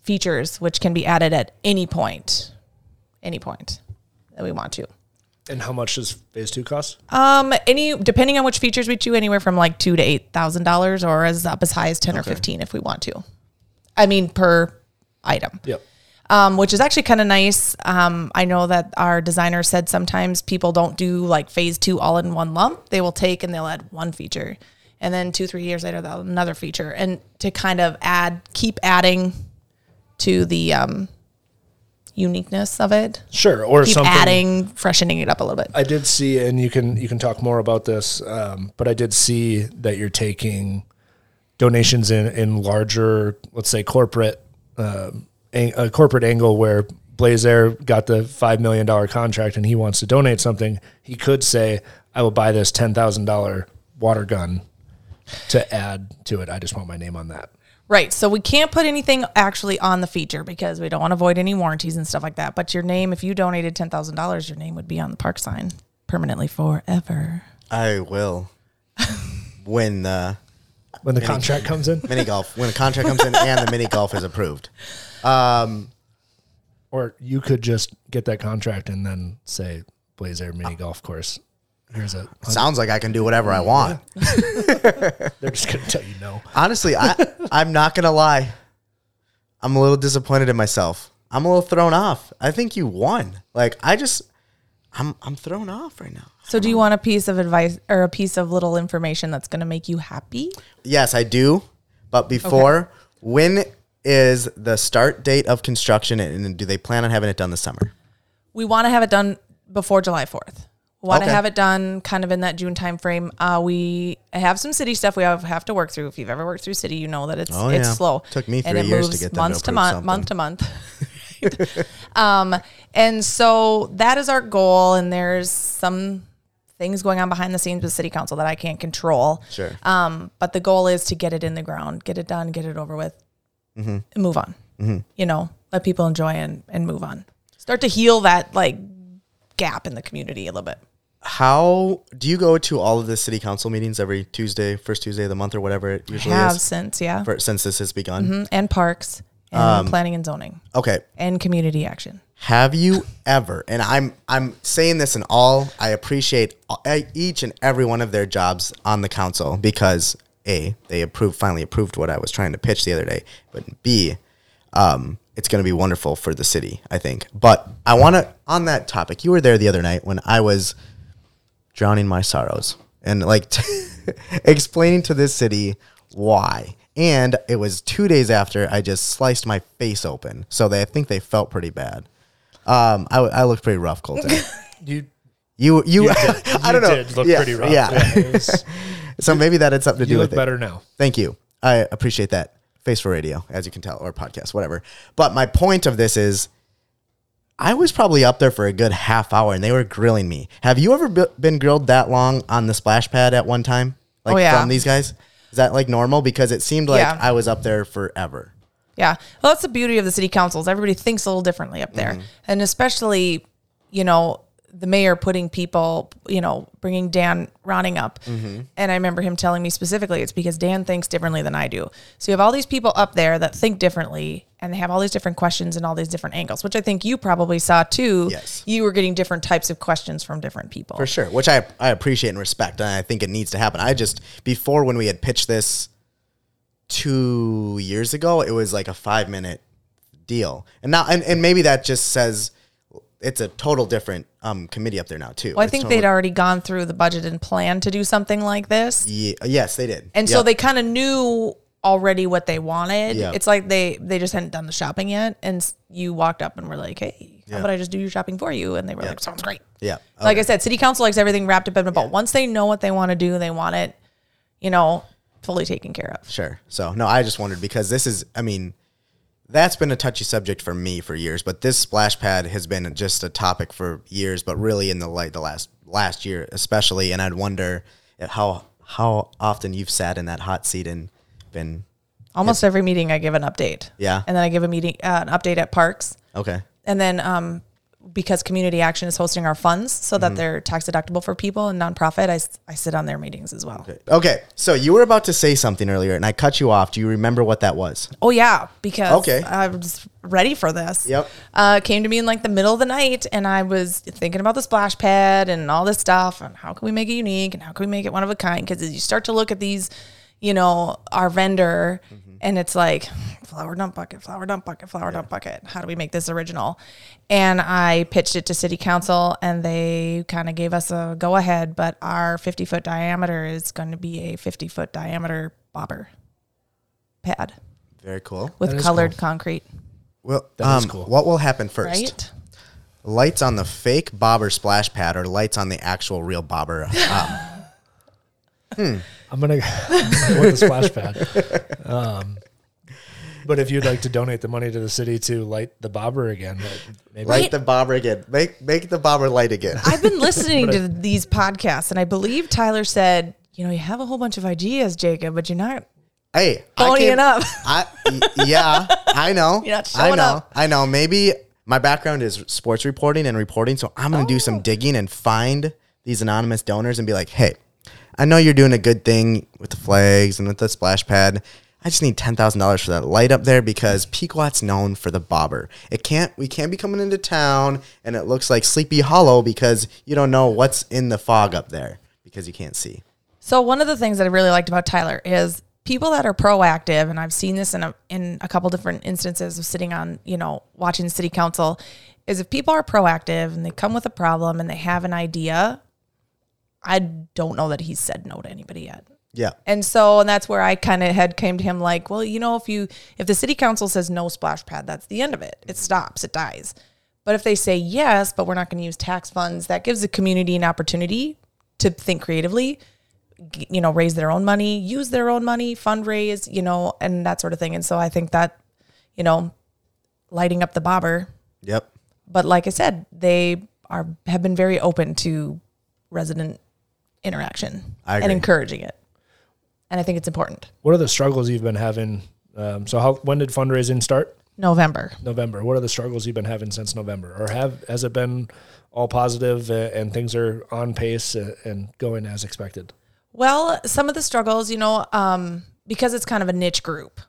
features, which can be added at any point that we want to. And how much does phase 2 cost? Depending on which features we do, anywhere from $2,000 to $8,000, or up as high as 10 or 15 if we want to. I mean, per item. Yep. Which is actually kind of nice. I know that our designer said sometimes people don't do phase 2 all in one lump. They will take and they'll add one feature, and then 2-3 years later they'll add another feature, and to kind of keep adding to the uniqueness of it. Sure. Or keep something, adding, freshening it up a little bit. I did see, and you can talk more about this, but I did see that you're taking donations in larger, let's say corporate angle, where Blazer got the $5 million contract and he wants to donate something. He could say, I will buy this $10,000 water gun to add to it. I just want my name on that. Right, so we can't put anything actually on the feature because we don't want to void any warranties and stuff like that. But your name, if you donated $10,000, your name would be on the park sign permanently forever. I will. When the contract comes in? Mini golf. When the contract comes in and the mini golf is approved. Or you could just get that contract and then say, Blazer mini golf course. Here's a sounds like I can do whatever I want. Yeah. They're just going to tell you no. Honestly, I'm not going to lie. I'm a little disappointed in myself. I'm a little thrown off. I think you won. I'm thrown off right now. So do you want a piece of advice or a piece of little information that's going to make you happy? Yes, I do. But before, when is the start date of construction, and do they plan on having it done this summer? We want to have it done before July 4th. Want to have it done kind of in that June time frame. We have some city stuff we have to work through. If you've ever worked through city, you know that it's slow. It took me 3 years to get them to approve something. Month to month. And so that is our goal. And there's some things going on behind the scenes with city council that I can't control. Sure. But the goal is to get it in the ground, get it done, get it over with, and move on. Mm-hmm. You know, let people enjoy and move on. Start to heal that like gap in the community a little bit. How do you go to all of the city council meetings every Tuesday, first Tuesday of the month or whatever it usually is? Since this has begun. Mm-hmm. And parks and planning and zoning. Okay. And community action. Have you ever, and I'm saying this in all, I appreciate each and every one of their jobs on the council because A, they finally approved what I was trying to pitch the other day, but B, it's going to be wonderful for the city, I think. But I want to, on that topic, you were there the other night when I was drowning my sorrows and like explaining to this city why. And it was 2 days after I just sliced my face open. So I think they felt pretty bad. I looked pretty rough, Colton. You did. I don't know. You did look pretty rough. Yeah. So maybe that had something to do with it. You look better now. Thank you. I appreciate that. Face for radio, as you can tell, or podcast, whatever. But my point of this is I was probably up there for a good half hour, and they were grilling me. Have you ever been grilled that long on the splash pad at one time? Like from these guys? Is that like normal? Because it seemed like I was up there forever. Yeah. Well, that's the beauty of the city councils. Everybody thinks a little differently up there. Mm-hmm. And especially, you know, the mayor putting people, you know, bringing Dan Ronning up. Mm-hmm. And I remember him telling me specifically, it's because Dan thinks differently than I do. So you have all these people up there that think differently and they have all these different questions and all these different angles, which I think you probably saw too. Yes. You were getting different types of questions from different people. For sure. Which I appreciate and respect. And I think it needs to happen. I just, before when we had pitched this 2 years ago, it was like a 5-minute deal. And now, and maybe that just says, it's a total different committee up there now too. Well, I think they'd already gone through the budget and plan to do something like this. Yeah, yes, they did. And so they kind of knew already what they wanted. Yep. It's like they just hadn't done the shopping yet. And you walked up and were like, hey, how about I just do your shopping for you? And they were like, sounds great. Yeah. Okay. Like I said, city council likes everything wrapped up in a bowl. Once they know what they want to do, they want it, you know, fully taken care of. Sure. So no, I just wondered because this is, I mean, that's been a touchy subject for me for years, but this splash pad has been just a topic for years, but really in the last year especially. And I'd wonder how often you've sat in that hot seat and been. Almost every meeting I give an update. Yeah. And then I give an update at parks. Okay. And then because Community Action is hosting our funds so that they're tax deductible for people and nonprofit, I sit on their meetings as well. Okay. So you were about to say something earlier and I cut you off. Do you remember what that was? Oh yeah, because I was ready for this. Yep. Came to me in like the middle of the night and I was thinking about the splash pad and all this stuff and how can we make it unique and how can we make it one of a kind? Because as you start to look at these, you know, our vendor and it's like flower dump bucket, dump bucket. How do we make this original? And I pitched it to city council and they kind of gave us a go ahead, but our 50-foot diameter is going to be a 50-foot diameter bobber pad. Very cool. With colored concrete. Well, that is cool. What will happen first? Right? Lights on the fake bobber splash pad or lights on the actual real bobber? I'm going to go with the splash pad. But if you'd like to donate the money to the city to light the bobber again, maybe the bobber again, make the bobber light again. I've been listening to these podcasts, and I believe Tyler said, you know, you have a whole bunch of ideas, Jacob, but you're not ponying up. I know. You're not showing up. I know. Maybe my background is sports reporting and reporting, so I'm going to do some digging and find these anonymous donors and be like, hey, I know you're doing a good thing with the flags and with the splash pad. I just need $10,000 for that light up there because Pequot's known for the bobber. We can't be coming into town and it looks like Sleepy Hollow because you don't know what's in the fog up there because you can't see. So one of the things that I really liked about Tyler is people that are proactive, and I've seen this in a couple different instances of sitting on, you know, watching city council, is if people are proactive and they come with a problem and they have an idea, I don't know that he's said no to anybody yet. Yeah. And that's where I kind of came to him like, well, you know, if the city council says no splash pad, that's the end of it. It stops, it dies. But if they say yes, but we're not going to use tax funds, that gives the community an opportunity to think creatively, you know, raise their own money, use their own money, fundraise, you know, and that sort of thing. And so I think that, you know, lighting up the bobber. Yep. But like I said, they have been very open to resident interaction and encouraging it. And I think it's important. What are the struggles you've been having? When did fundraising start? November. What are the struggles you've been having since November? Or has it been all positive and things are on pace and going as expected? Well, some of the struggles, you know, because it's kind of a niche group,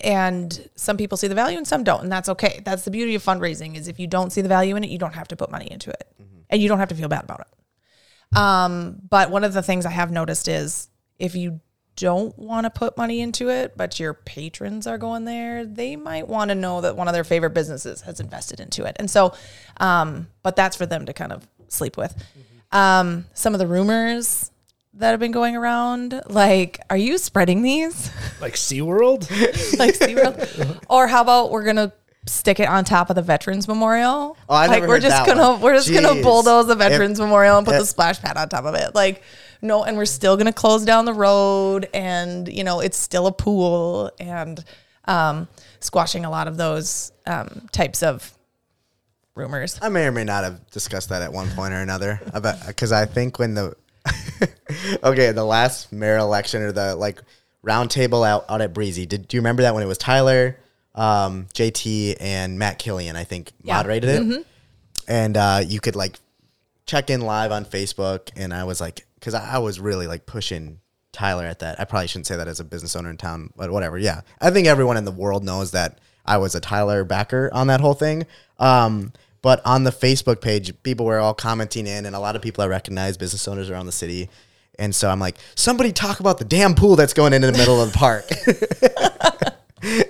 and some people see the value and some don't, and that's okay. That's the beauty of fundraising is if you don't see the value in it, you don't have to put money into it, mm-hmm. and you don't have to feel bad about it. But one of the things I have noticed is if you don't want to put money into it, but your patrons are going there, they might want to know that one of their favorite businesses has invested into it. And so, but that's for them to kind of sleep with. Mm-hmm. Some of the rumors that have been going around, like, are you spreading these? Like SeaWorld? Or how about we're going to stick it on top of the Veterans Memorial? Oh, I never heard that one. We're just going to bulldoze the Veterans Memorial and put the splash pad on top of it. Like, no, and we're still going to close down the road, and, you know, it's still a pool, and squashing a lot of those types of rumors. I may or may not have discussed that at one point or another, because I think when the last mayor election or the, like, round table out at Breezy, do you remember that when it was Tyler, JT, and Matt Killian, I think, moderated it? Mm-hmm. And you could, like, check in live on Facebook, and I was like, because I was really, like, pushing Tyler at that. I probably shouldn't say that as a business owner in town, but whatever. Yeah. I think everyone in the world knows that I was a Tyler backer on that whole thing. But on the Facebook page, people were all commenting in, and a lot of people I recognize, business owners around the city. And so I'm like, somebody talk about the damn pool that's going into the middle of the park.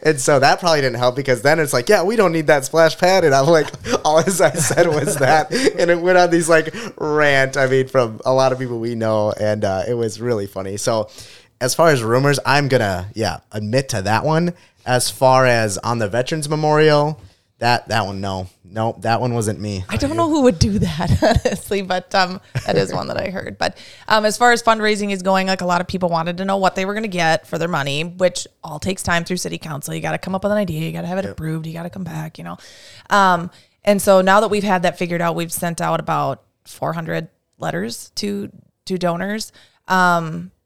And so that probably didn't help, because then it's like, yeah, we don't need that splash pad. And I'm like, all as I said was that. And it went on these, like, rant, I mean, from a lot of people we know. And it was really funny. So as far as rumors, I'm going to, admit to that one. As far as on the Veterans Memorial, that one, no, that one wasn't me. I don't know who would do that, honestly, but that is one that I heard. But as far as fundraising is going, like, a lot of people wanted to know what they were going to get for their money, which all takes time through city council. You got to come up with an idea. You got to have it approved. You got to come back, you know. And so now that we've had that figured out, we've sent out about 400 letters to donors.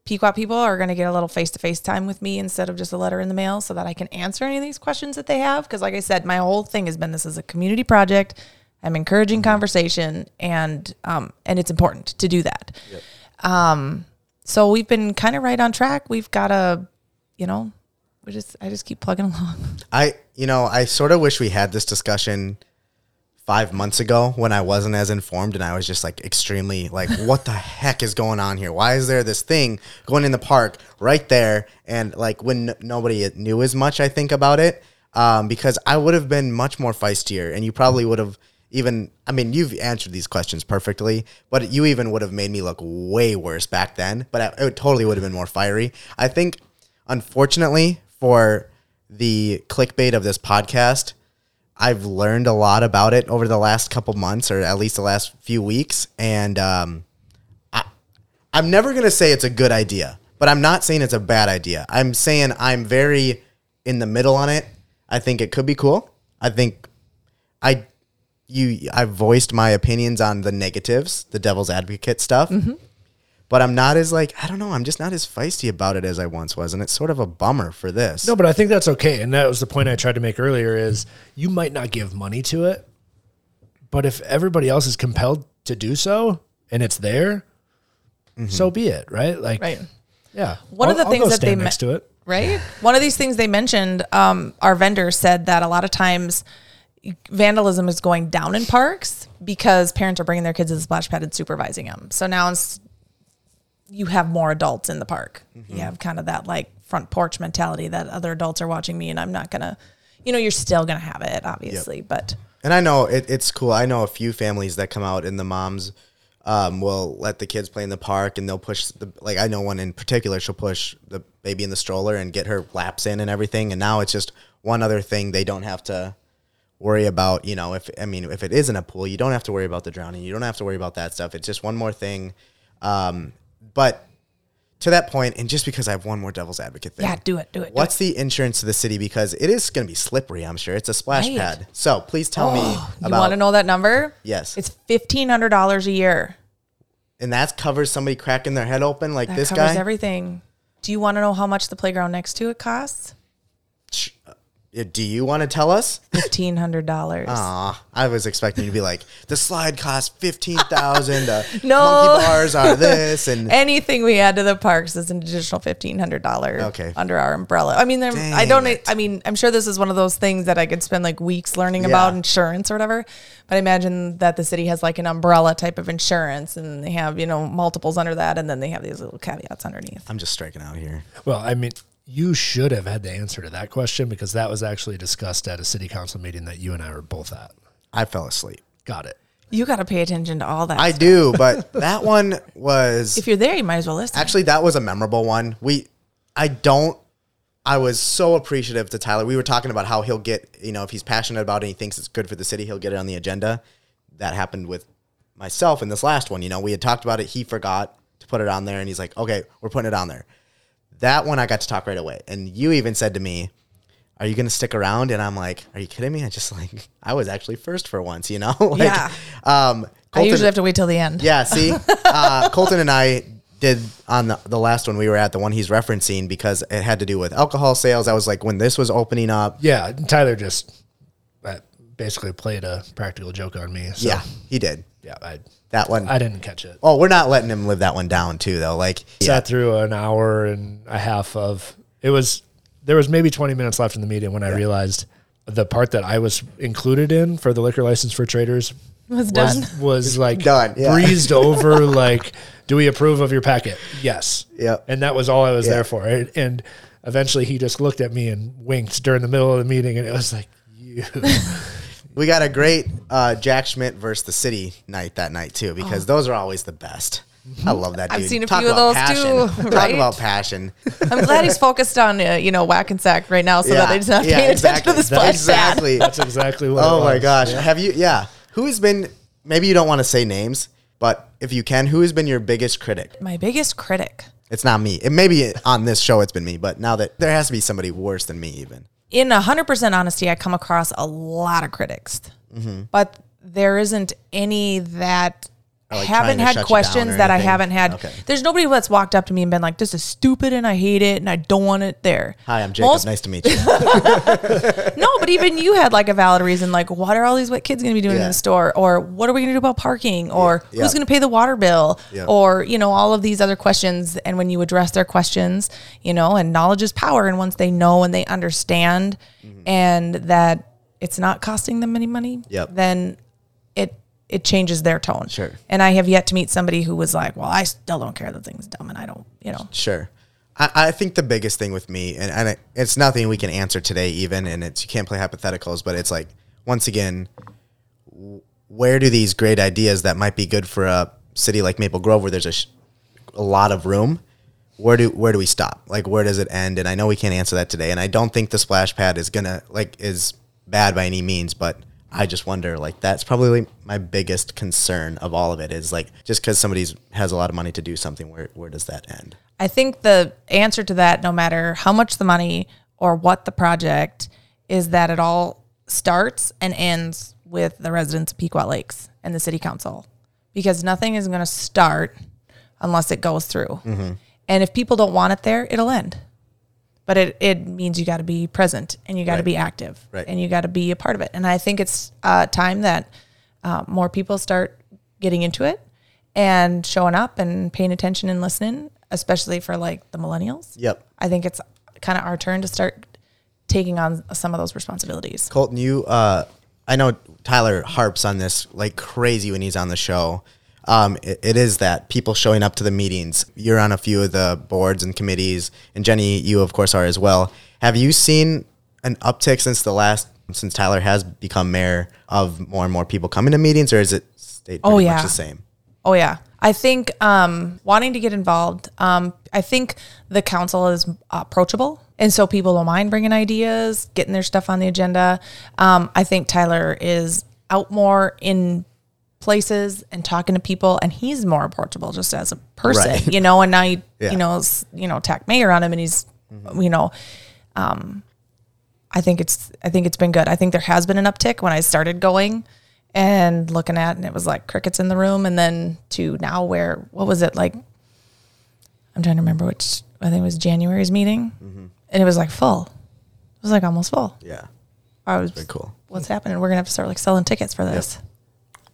Pequot people are going to get a little face-to-face time with me instead of just a letter in the mail, so that I can answer any of these questions that they have. Because like I said, my whole thing has been, this is a community project. I'm encouraging conversation, and it's important to do that. Yep. So we've been kind of right on track. We've got a, you know, I just keep plugging along. I sort of wish we had this discussion 5 months ago when I wasn't as informed, and I was just like extremely like, what the heck is going on here? Why is there this thing going in the park right there? And like when nobody knew as much, I think about it, because I would have been much more feistier, and you probably would have even, I mean, you've answered these questions perfectly, but you even would have made me look way worse back then, but it totally would have been more fiery. I think, unfortunately, for the clickbait of this podcast, I've learned a lot about it over the last couple months, or at least the last few weeks. And I'm never going to say it's a good idea, but I'm not saying it's a bad idea. I'm saying I'm very in the middle on it. I think it could be cool. I think I voiced my opinions on the negatives, the devil's advocate stuff. Mm-hmm. But I'm not as like, I don't know, I'm just not as feisty about it as I once was. And it's sort of a bummer for this. No, but I think that's okay. And that was the point I tried to make earlier is you might not give money to it, but if everybody else is compelled to do so and it's there, so be it, right? Like, right. Yeah. One of the things that they next to it. Right? One of these things they mentioned, our vendor said that a lot of times vandalism is going down in parks because parents are bringing their kids to the splash pad and supervising them. So now you have more adults in the park. Mm-hmm. You have kind of that like front porch mentality that other adults are watching me, and I'm not going to, you know, you're still going to have it, obviously. Yep. But and I know it's cool. I know a few families that come out and the moms will let the kids play in the park, and they'll push like I know one in particular, she'll push the baby in the stroller and get her laps in and everything. And now it's just one other thing they don't have to worry about, you know, if it isn't a pool, you don't have to worry about the drowning. You don't have to worry about that stuff. It's just one more thing. But to that point, and just because I have one more devil's advocate thing. Yeah, do it. What's the insurance to the city? Because it is going to be slippery, I'm sure. It's a splash pad. So please tell me about. You want to know that number? Yes. It's $1,500 a year. And that covers somebody cracking their head open like this guy? That covers everything. Do you want to know how much the playground next to it costs? Do you want to tell us? $1,500. Aw, I was expecting you to be like, the slide costs $15,000. No. Monkey bars are this. And anything we add to the parks is an additional $1,500 under our umbrella. I mean, I'm sure this is one of those things that I could spend like weeks learning about insurance or whatever. But I imagine that the city has like an umbrella type of insurance, and they have, you know, multiples under that. And then they have these little caveats underneath. I'm just striking out here. Well, I mean, you should have had the answer to that question, because that was actually discussed at a city council meeting that you and I were both at. I fell asleep. Got it. You got to pay attention to all that. I do, but that one was... If you're there, you might as well listen. Actually, that was a memorable one. I was so appreciative to Tyler. We were talking about how he'll get, you know, if he's passionate about it and he thinks it's good for the city, he'll get it on the agenda. That happened with myself in this last one. You know, we had talked about it. He forgot to put it on there, and he's like, okay, we're putting it on there. That one I got to talk right away. And you even said to me, are you going to stick around? And I'm like, are you kidding me? I was actually first for once, you know? Colton, I usually have to wait till the end. Yeah, see? Colton and I did on the last one we were at, the one he's referencing, because it had to do with alcohol sales. I was like, when this was opening up. Yeah, Tyler just basically played a practical joke on me. So. Yeah, he did. Yeah, that one I didn't catch it. Oh, we're not letting him live that one down too, though. Sat through an hour and a half of it. There was maybe 20 minutes left in the meeting when I realized the part that I was included in for the liquor license for traders was done. Yeah. Breezed over. Do we approve of your packet? Yes. Yeah. And that was all I was there for. And eventually, he just looked at me and winked during the middle of the meeting, and it was like, you. We got a great Jack Schmidt versus the city night that night, too, because those are always the best. I love that dude. I've seen a few of those, too. Right? Talk about passion. I'm glad he's focused on, whack and sack right now so that he's not paying attention to the splash pad. That's exactly what it was. Oh, my gosh. Yeah. Have you, who has been, maybe you don't want to say names, but if you can, who has been your biggest critic? My biggest critic? It's not me. It may be on this show it's been me, but now that there has to be somebody worse than me even. In 100% honesty, I come across a lot of critics, but there isn't any that haven't had questions that I haven't had. Okay. There's nobody that's walked up to me and been like, this is stupid and I hate it and I don't want it there. Hi, I'm Jacob. Nice to meet you. No, but even you had a valid reason. What are all these wet kids going to be doing in the store? Or what are we going to do about parking? Or who's going to pay the water bill? Yeah. Or, all of these other questions. And when you address their questions, and knowledge is power. And once they know and they understand and that it's not costing them any money, then it changes their tone. Sure. And I have yet to meet somebody who was like, well, I still don't care. The thing's dumb and I don't, Sure. I think the biggest thing with me, and it's nothing we can answer today even, and you can't play hypotheticals, but it's once again, where do these great ideas that might be good for a city like Maple Grove where there's a lot of room, where do we stop? Where does it end? And I know we can't answer that today. And I don't think the splash pad is going to, is bad by any means, but I just wonder, that's probably my biggest concern of all of it is, just because somebody has a lot of money to do something, where does that end? I think the answer to that, no matter how much the money or what the project, is that it all starts and ends with the residents of Pequot Lakes and the city council, because nothing is going to start unless it goes through. Mm-hmm. And if people don't want it there, it'll end. But it means you got to be present and you got to be active and you got to be a part of it. And I think it's time that more people start getting into it and showing up and paying attention and listening, especially for the millennials. Yep. I think it's kind of our turn to start taking on some of those responsibilities. Colton, you, I know Tyler harps on this like crazy when he's on the show. It is that people showing up to the meetings. You're on a few of the boards and committees, and Jenny, you of course are as well. Have you seen an uptick since Tyler has become mayor of more and more people coming to meetings, or is it stayed pretty much the same? Oh yeah. I think wanting to get involved, I think the council is approachable. And so people don't mind bringing ideas, getting their stuff on the agenda. I think Tyler is out more in places and talking to people, and he's more approachable just as a person, right. You know, and now you know, tack Mayor on him, and he's, mm-hmm. you know, I think it's been good. I think there has been an uptick when I started going and looking at, and it was like crickets in the room, and then to now where, what was it like? I'm trying to remember which, I think it was January's meeting, mm-hmm. and it was like full. It was like almost full. Yeah. I was pretty cool. What's happening? We're going to have to start like selling tickets for this. Yep.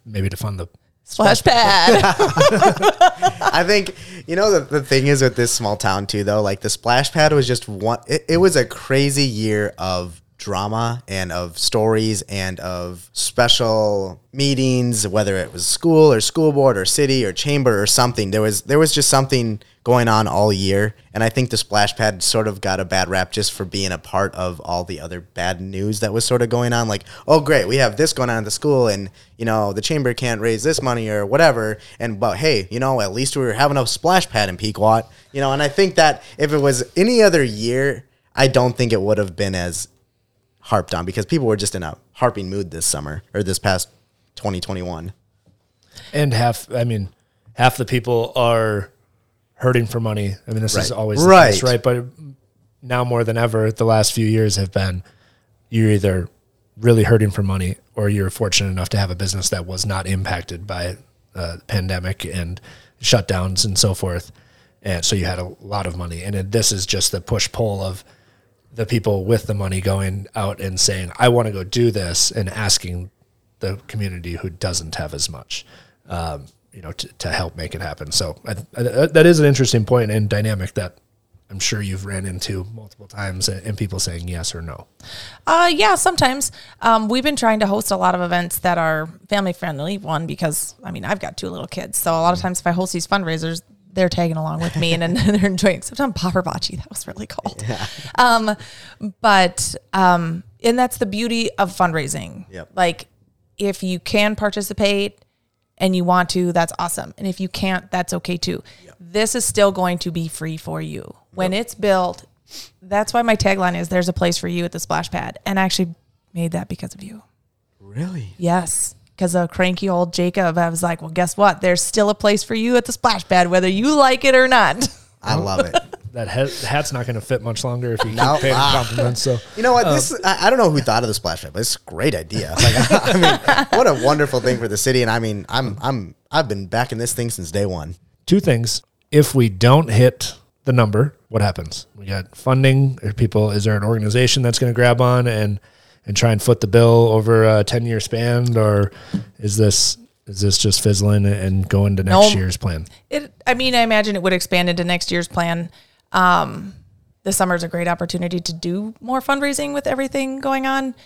Maybe to fund the splash pad. I think, you know, the thing is with this small town too, though, like the splash pad was just one, it was a crazy year of drama and of stories and of special meetings, whether it was school or school board or city or chamber or something. There was just something going on all year. And I think the splash pad sort of got a bad rap just for being a part of all the other bad news that was sort of going on. Like, oh great, we have this going on at the school, and you know, the chamber can't raise this money or whatever. And but hey, you know, at least we were having a splash pad in Pequot, you know. And I think that if it was any other year, I don't think it would have been as harped on, because people were just in a harping mood this summer or this past 2021. And half the people are hurting for money. I mean, this is always the case, right? But now more than ever, the last few years have been, you're either really hurting for money or you're fortunate enough to have a business that was not impacted by the pandemic and shutdowns and so forth. And so you had a lot of money. And this is just the push pull of the people with the money going out and saying, I want to go do this, and asking the community who doesn't have as much, you know, to help make it happen. So that is an interesting point and dynamic that I'm sure you've ran into multiple times, and people saying yes or no. Yeah, sometimes. We've been trying to host a lot of events that are family friendly. One, because I mean, I've got two little kids. So a lot of times if I host these fundraisers, they're tagging along with me and they're enjoying it. Sometimes popper bocce, that was really cool. Yeah. And that's the beauty of fundraising. Yep. Like if you can participate and you want to, that's awesome. And if you can't, that's okay too. Yep. This is still going to be free for you. When it's built, that's why my tagline is there's a place for you at the splash pad. And I actually made that because of you. Really? Yes. Because of cranky old Jacob, I was like, well, guess what? There's still a place for you at the splash pad, whether you like it or not. I love it. That hat's not going to fit much longer if you keep paying compliments. So you know what? I don't know who thought of the splash pad, but it's a great idea. Like, I mean, what a wonderful thing for the city. And I mean, I've been backing this thing since day one. Two things. If we don't hit the number, what happens? We got funding. Is there an organization that's going to grab on and try and foot the bill over a 10-year span, or is this just fizzling and going to next year's plan? I imagine it would expand into next year's plan. The summer's a great opportunity to do more fundraising with everything going on.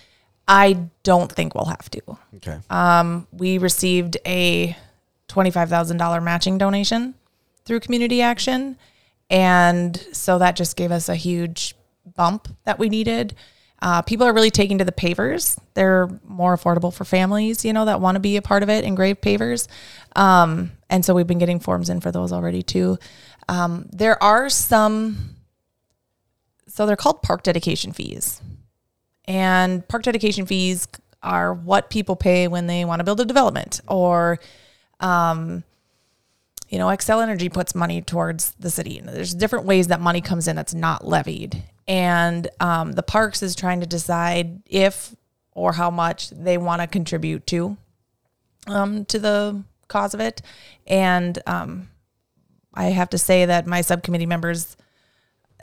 I don't think we'll have to. Okay. We received a $25,000 matching donation through Community Action, and so that just gave us a huge bump that we needed. People are really taking to the pavers. They're more affordable for families, you know, that want to be a part of it, engraved pavers. And so we've been getting forms in for those already too. There are some, so they're called park dedication fees. And park dedication fees are what people pay when they want to build a development, or, you know, Xcel Energy puts money towards the city. And there's different ways that money comes in that's not levied. And the parks is trying to decide if or how much they want to contribute to the cause of it. And I have to say that my subcommittee members,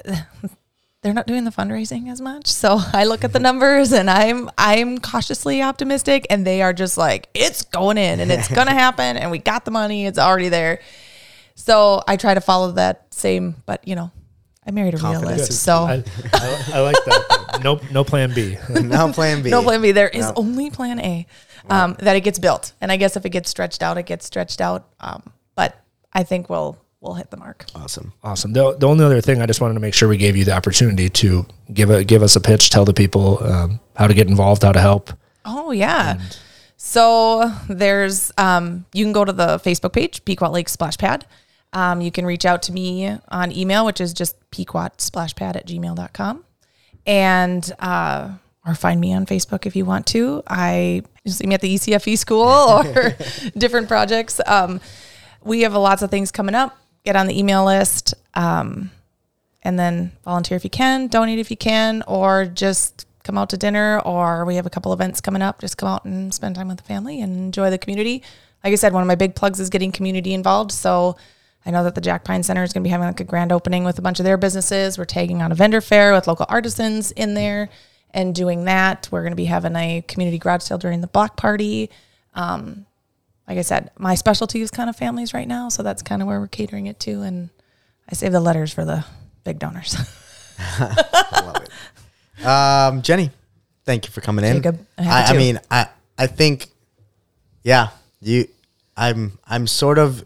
they're not doing the fundraising as much. So I look at the numbers and I'm cautiously optimistic, and they are just like, it's going in and it's going to happen, and we got the money. It's already there. So I try to follow that same, but you know, I married a realist, so I like that. No plan B. No plan B. No plan B. There is only plan A, that it gets built. And I guess if it gets stretched out, it gets stretched out. But I think we'll hit the mark. Awesome. The only other thing, I just wanted to make sure we gave you the opportunity to give us a pitch, tell the people how to get involved, how to help. Oh yeah. So there's you can go to the Facebook page, Pequot Lake Splash Pad. You can reach out to me on email, which is just pequotsplashpad@gmail.com. And or find me on Facebook if you want to. You see me at the ECFE school or different projects. We have lots of things coming up. Get on the email list, and then volunteer if you can, donate if you can, or just come out to dinner, or we have a couple events coming up. Just come out and spend time with the family and enjoy the community. Like I said, one of my big plugs is getting community involved. So I know that the Jack Pine Center is going to be having like a grand opening with a bunch of their businesses. We're tagging on a vendor fair with local artisans in there and doing that. We're going to be having a community garage sale during the block party. Like I said, my specialty is kind of families right now, so that's kind of where we're catering it to. And I save the letters for the big donors. I love it. Jenny, thank you for coming in. Jacob, I'm sort of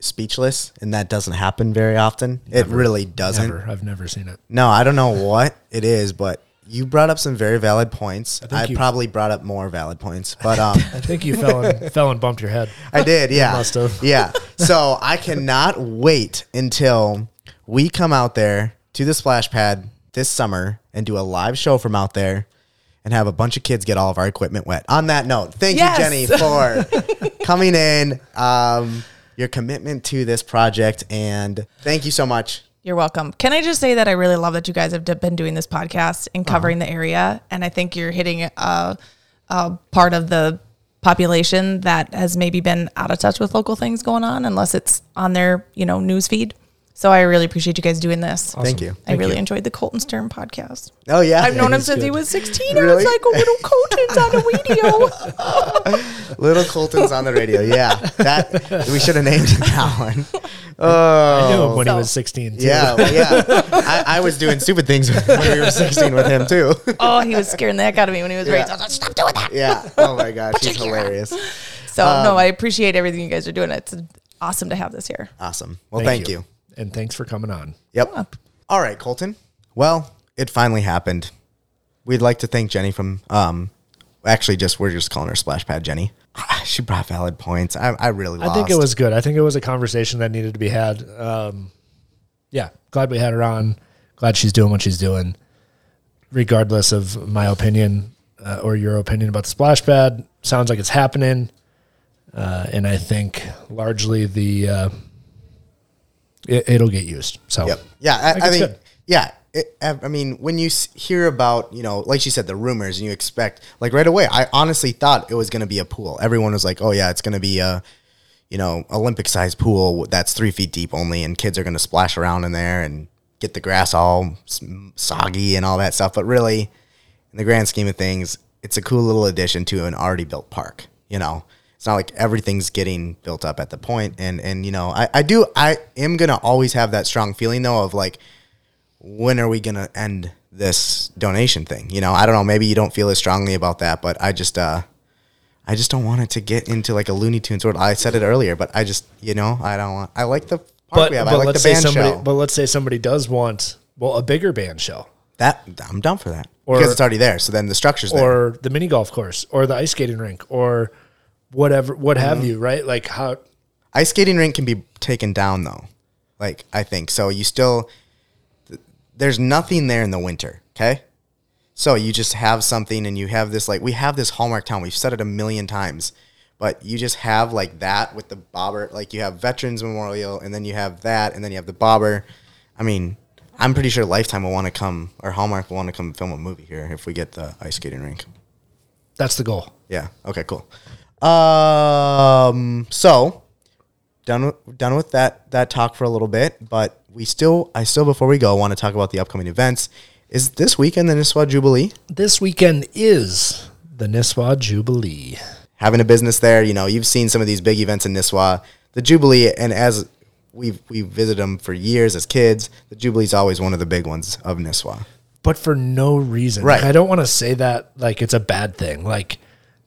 speechless, and that doesn't happen very often. Never, it really doesn't. Never. I've never seen it. No, I don't know what it is, but you brought up some very valid points. I probably brought up more valid points, but I think you fell and bumped your head. I did, yeah. You must have. Yeah. So I cannot wait until we come out there to the splash pad this summer and do a live show from out there and have a bunch of kids get all of our equipment wet. On that note, thank you, Jenny, for coming in, your commitment to this project, and thank you so much. You're welcome. Can I just say that I really love that you guys have been doing this podcast and covering the area, and I think you're hitting a part of the population that has maybe been out of touch with local things going on, unless it's on their news feed. So I really appreciate you guys doing this. Awesome. Thank you. I really enjoyed the Colton Stern podcast. Oh, yeah. I've known him since he was 16. Really? I was like, little Colton's on the radio. Little Colton's on the radio. Yeah. We should have named him that one. Oh, I knew him when he was 16, too. Yeah. Well, yeah. I was doing stupid things when we were 16 with him, too. Oh, he was scaring the heck out of me when he was ready. I was like, stop doing that. Yeah. Oh, my gosh. He's hilarious. So, I appreciate everything you guys are doing. It's awesome to have this here. Awesome. Well, thank you. And thanks for coming on. Yep. Yeah. All right, Colton. Well, it finally happened. We'd like to thank Jenny from, we're just calling her Splash Pad Jenny. She brought valid points. I really lost. I think it was good. I think it was a conversation that needed to be had. Glad we had her on. Glad she's doing what she's doing. Regardless of my opinion or your opinion about the Splash Pad, sounds like it's happening. And I think largely it'll get used. So, yep. Yeah, I think. When you hear about, like she said, the rumors, and you expect, like right away, I honestly thought it was going to be a pool. Everyone was like, oh, yeah, it's going to be a, Olympic-sized pool that's 3 feet deep only, and kids are going to splash around in there and get the grass all soggy and all that stuff. But really, in the grand scheme of things, it's a cool little addition to an already built park. It's not like everything's getting built up at the point. And I am going to always have that strong feeling, though, of like, when are we going to end this donation thing? I don't know. Maybe you don't feel as strongly about that, but I just don't want it to get into like a Looney Tunes world. I said it earlier, but I just, I don't want, I like the park we have. I like the band show. But let's say somebody does want, a bigger band show. That I'm down for that. Or, because it's already there. So then the structure's there. Or the mini golf course or the ice skating rink or whatever, what have you, right? Like how ice skating rink can be taken down though. Like I think so. You still, there's nothing there in the winter. Okay. So you just have something and you have this, like we have this Hallmark town. We've said it 1,000,000 times, but you just have like that with the bobber, like you have Veterans Memorial and then you have that and then you have the bobber. I mean, I'm pretty sure Lifetime will want to come or Hallmark will want to come film a movie here if we get the ice skating rink. That's the goal. Yeah. Okay, cool. So done with that talk for a little bit, but I still before we go, want to talk about the upcoming events. Is this weekend the Nisswa Jubilee? This weekend is the Nisswa Jubilee. Having a business there, you've seen some of these big events in Nisswa, the Jubilee. And as we've visited them for years as kids, the Jubilee is always one of the big ones of Nisswa, but for no reason. Right. I don't want to say that like it's a bad thing. Like,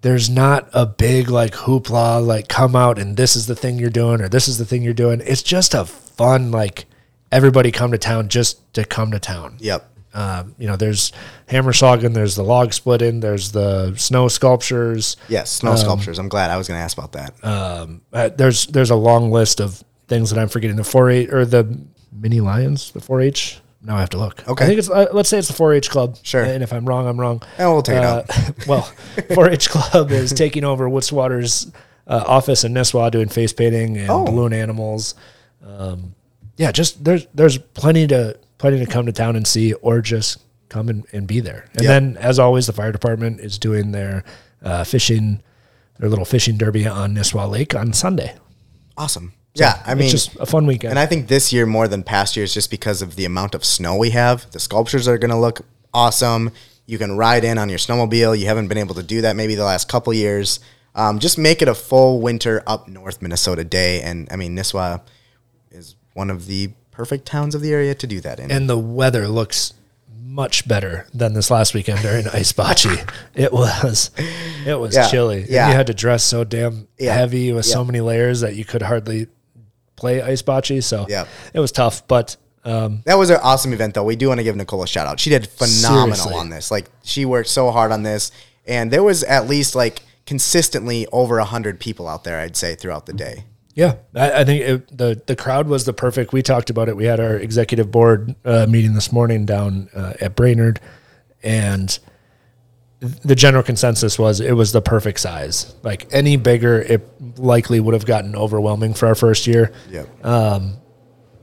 there's not a big like hoopla, like come out and this is the thing you're doing or this is the thing you're doing. It's just a fun, like everybody come to town just to come to town. Yep. There's hammer sogging, there's the log splitting, there's the snow sculptures. Yes, snow sculptures. I'm glad. I was going to ask about that. There's a long list of things that I'm forgetting. The 4-H or the Mini Lions, the 4-H. Now I have to look. Okay. I think it's, let's say it's the 4-H club. Sure. And if I'm wrong, I'm wrong. And we'll take it out. Well, 4-H club is taking over Woodswater's office in Nisswa, doing face painting and balloon animals. Yeah, just there's plenty to come to town and see, or just come and be there. And then, as always, the fire department is doing their little fishing derby on Nisswa Lake on Sunday. Awesome. So yeah, I mean, it's just a fun weekend. And I think this year more than past years, just because of the amount of snow we have, the sculptures are going to look awesome. You can ride in on your snowmobile. You haven't been able to do that maybe the last couple years. Just make it a full winter up north Minnesota day. And, I mean, Nisswa is one of the perfect towns of the area to do that in. And the weather looks much better than this last weekend during Ice Bocce. It was chilly. Yeah. And you had to dress so damn heavy with so many layers that you could hardly play Ice Bocce, so it was tough, but that was an awesome event though. We do want to give Nicole a shout out. She did phenomenal on this. Like, she worked so hard on this, and there was at least like consistently over 100 people out there, I'd say, throughout the day. Yeah, I think the crowd was the perfect. We talked about it. We had our executive board meeting this morning down at Brainerd, and the general consensus was it was the perfect size. Like, any bigger, it likely would have gotten overwhelming for our first year. Yep.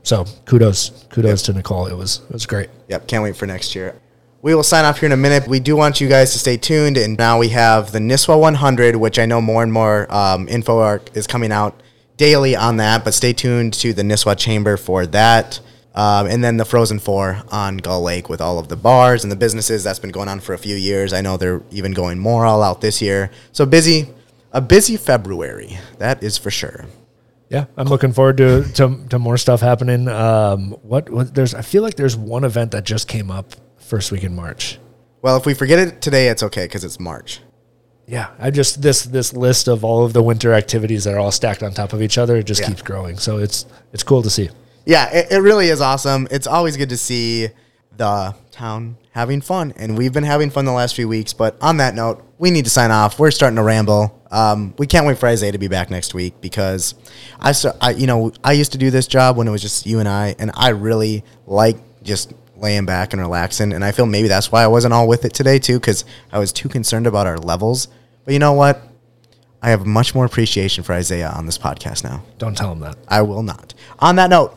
So kudos to Nicole. It was great. Yep. Can't wait for next year. We will sign off here in a minute. We do want you guys to stay tuned. And now we have the Nisswa 100, which I know more and more info is coming out daily on that. But stay tuned to the Nisswa Chamber for that. And then the Frozen Four on Gull Lake with all of the bars and the businesses. That's been going on for a few years. I know they're even going more all out this year. So a busy February, that is for sure. Yeah, I'm looking forward to more stuff happening. I feel like there's one event that just came up first week in March. Well, if we forget it today, it's okay because it's March. Yeah, I just this list of all of the winter activities that are all stacked on top of each other, it just keeps growing. So it's cool to see. Yeah, it really is awesome. It's always good to see the town having fun, and we've been having fun the last few weeks. But on that note, we need to sign off. We're starting to ramble. We can't wait for Isaiah to be back next week, because I used to do this job when it was just you and I really like just laying back and relaxing. And I feel maybe that's why I wasn't all with it today too, because I was too concerned about our levels. But you know what? I have much more appreciation for Isaiah on this podcast now. Don't tell him that. I will not. On that note,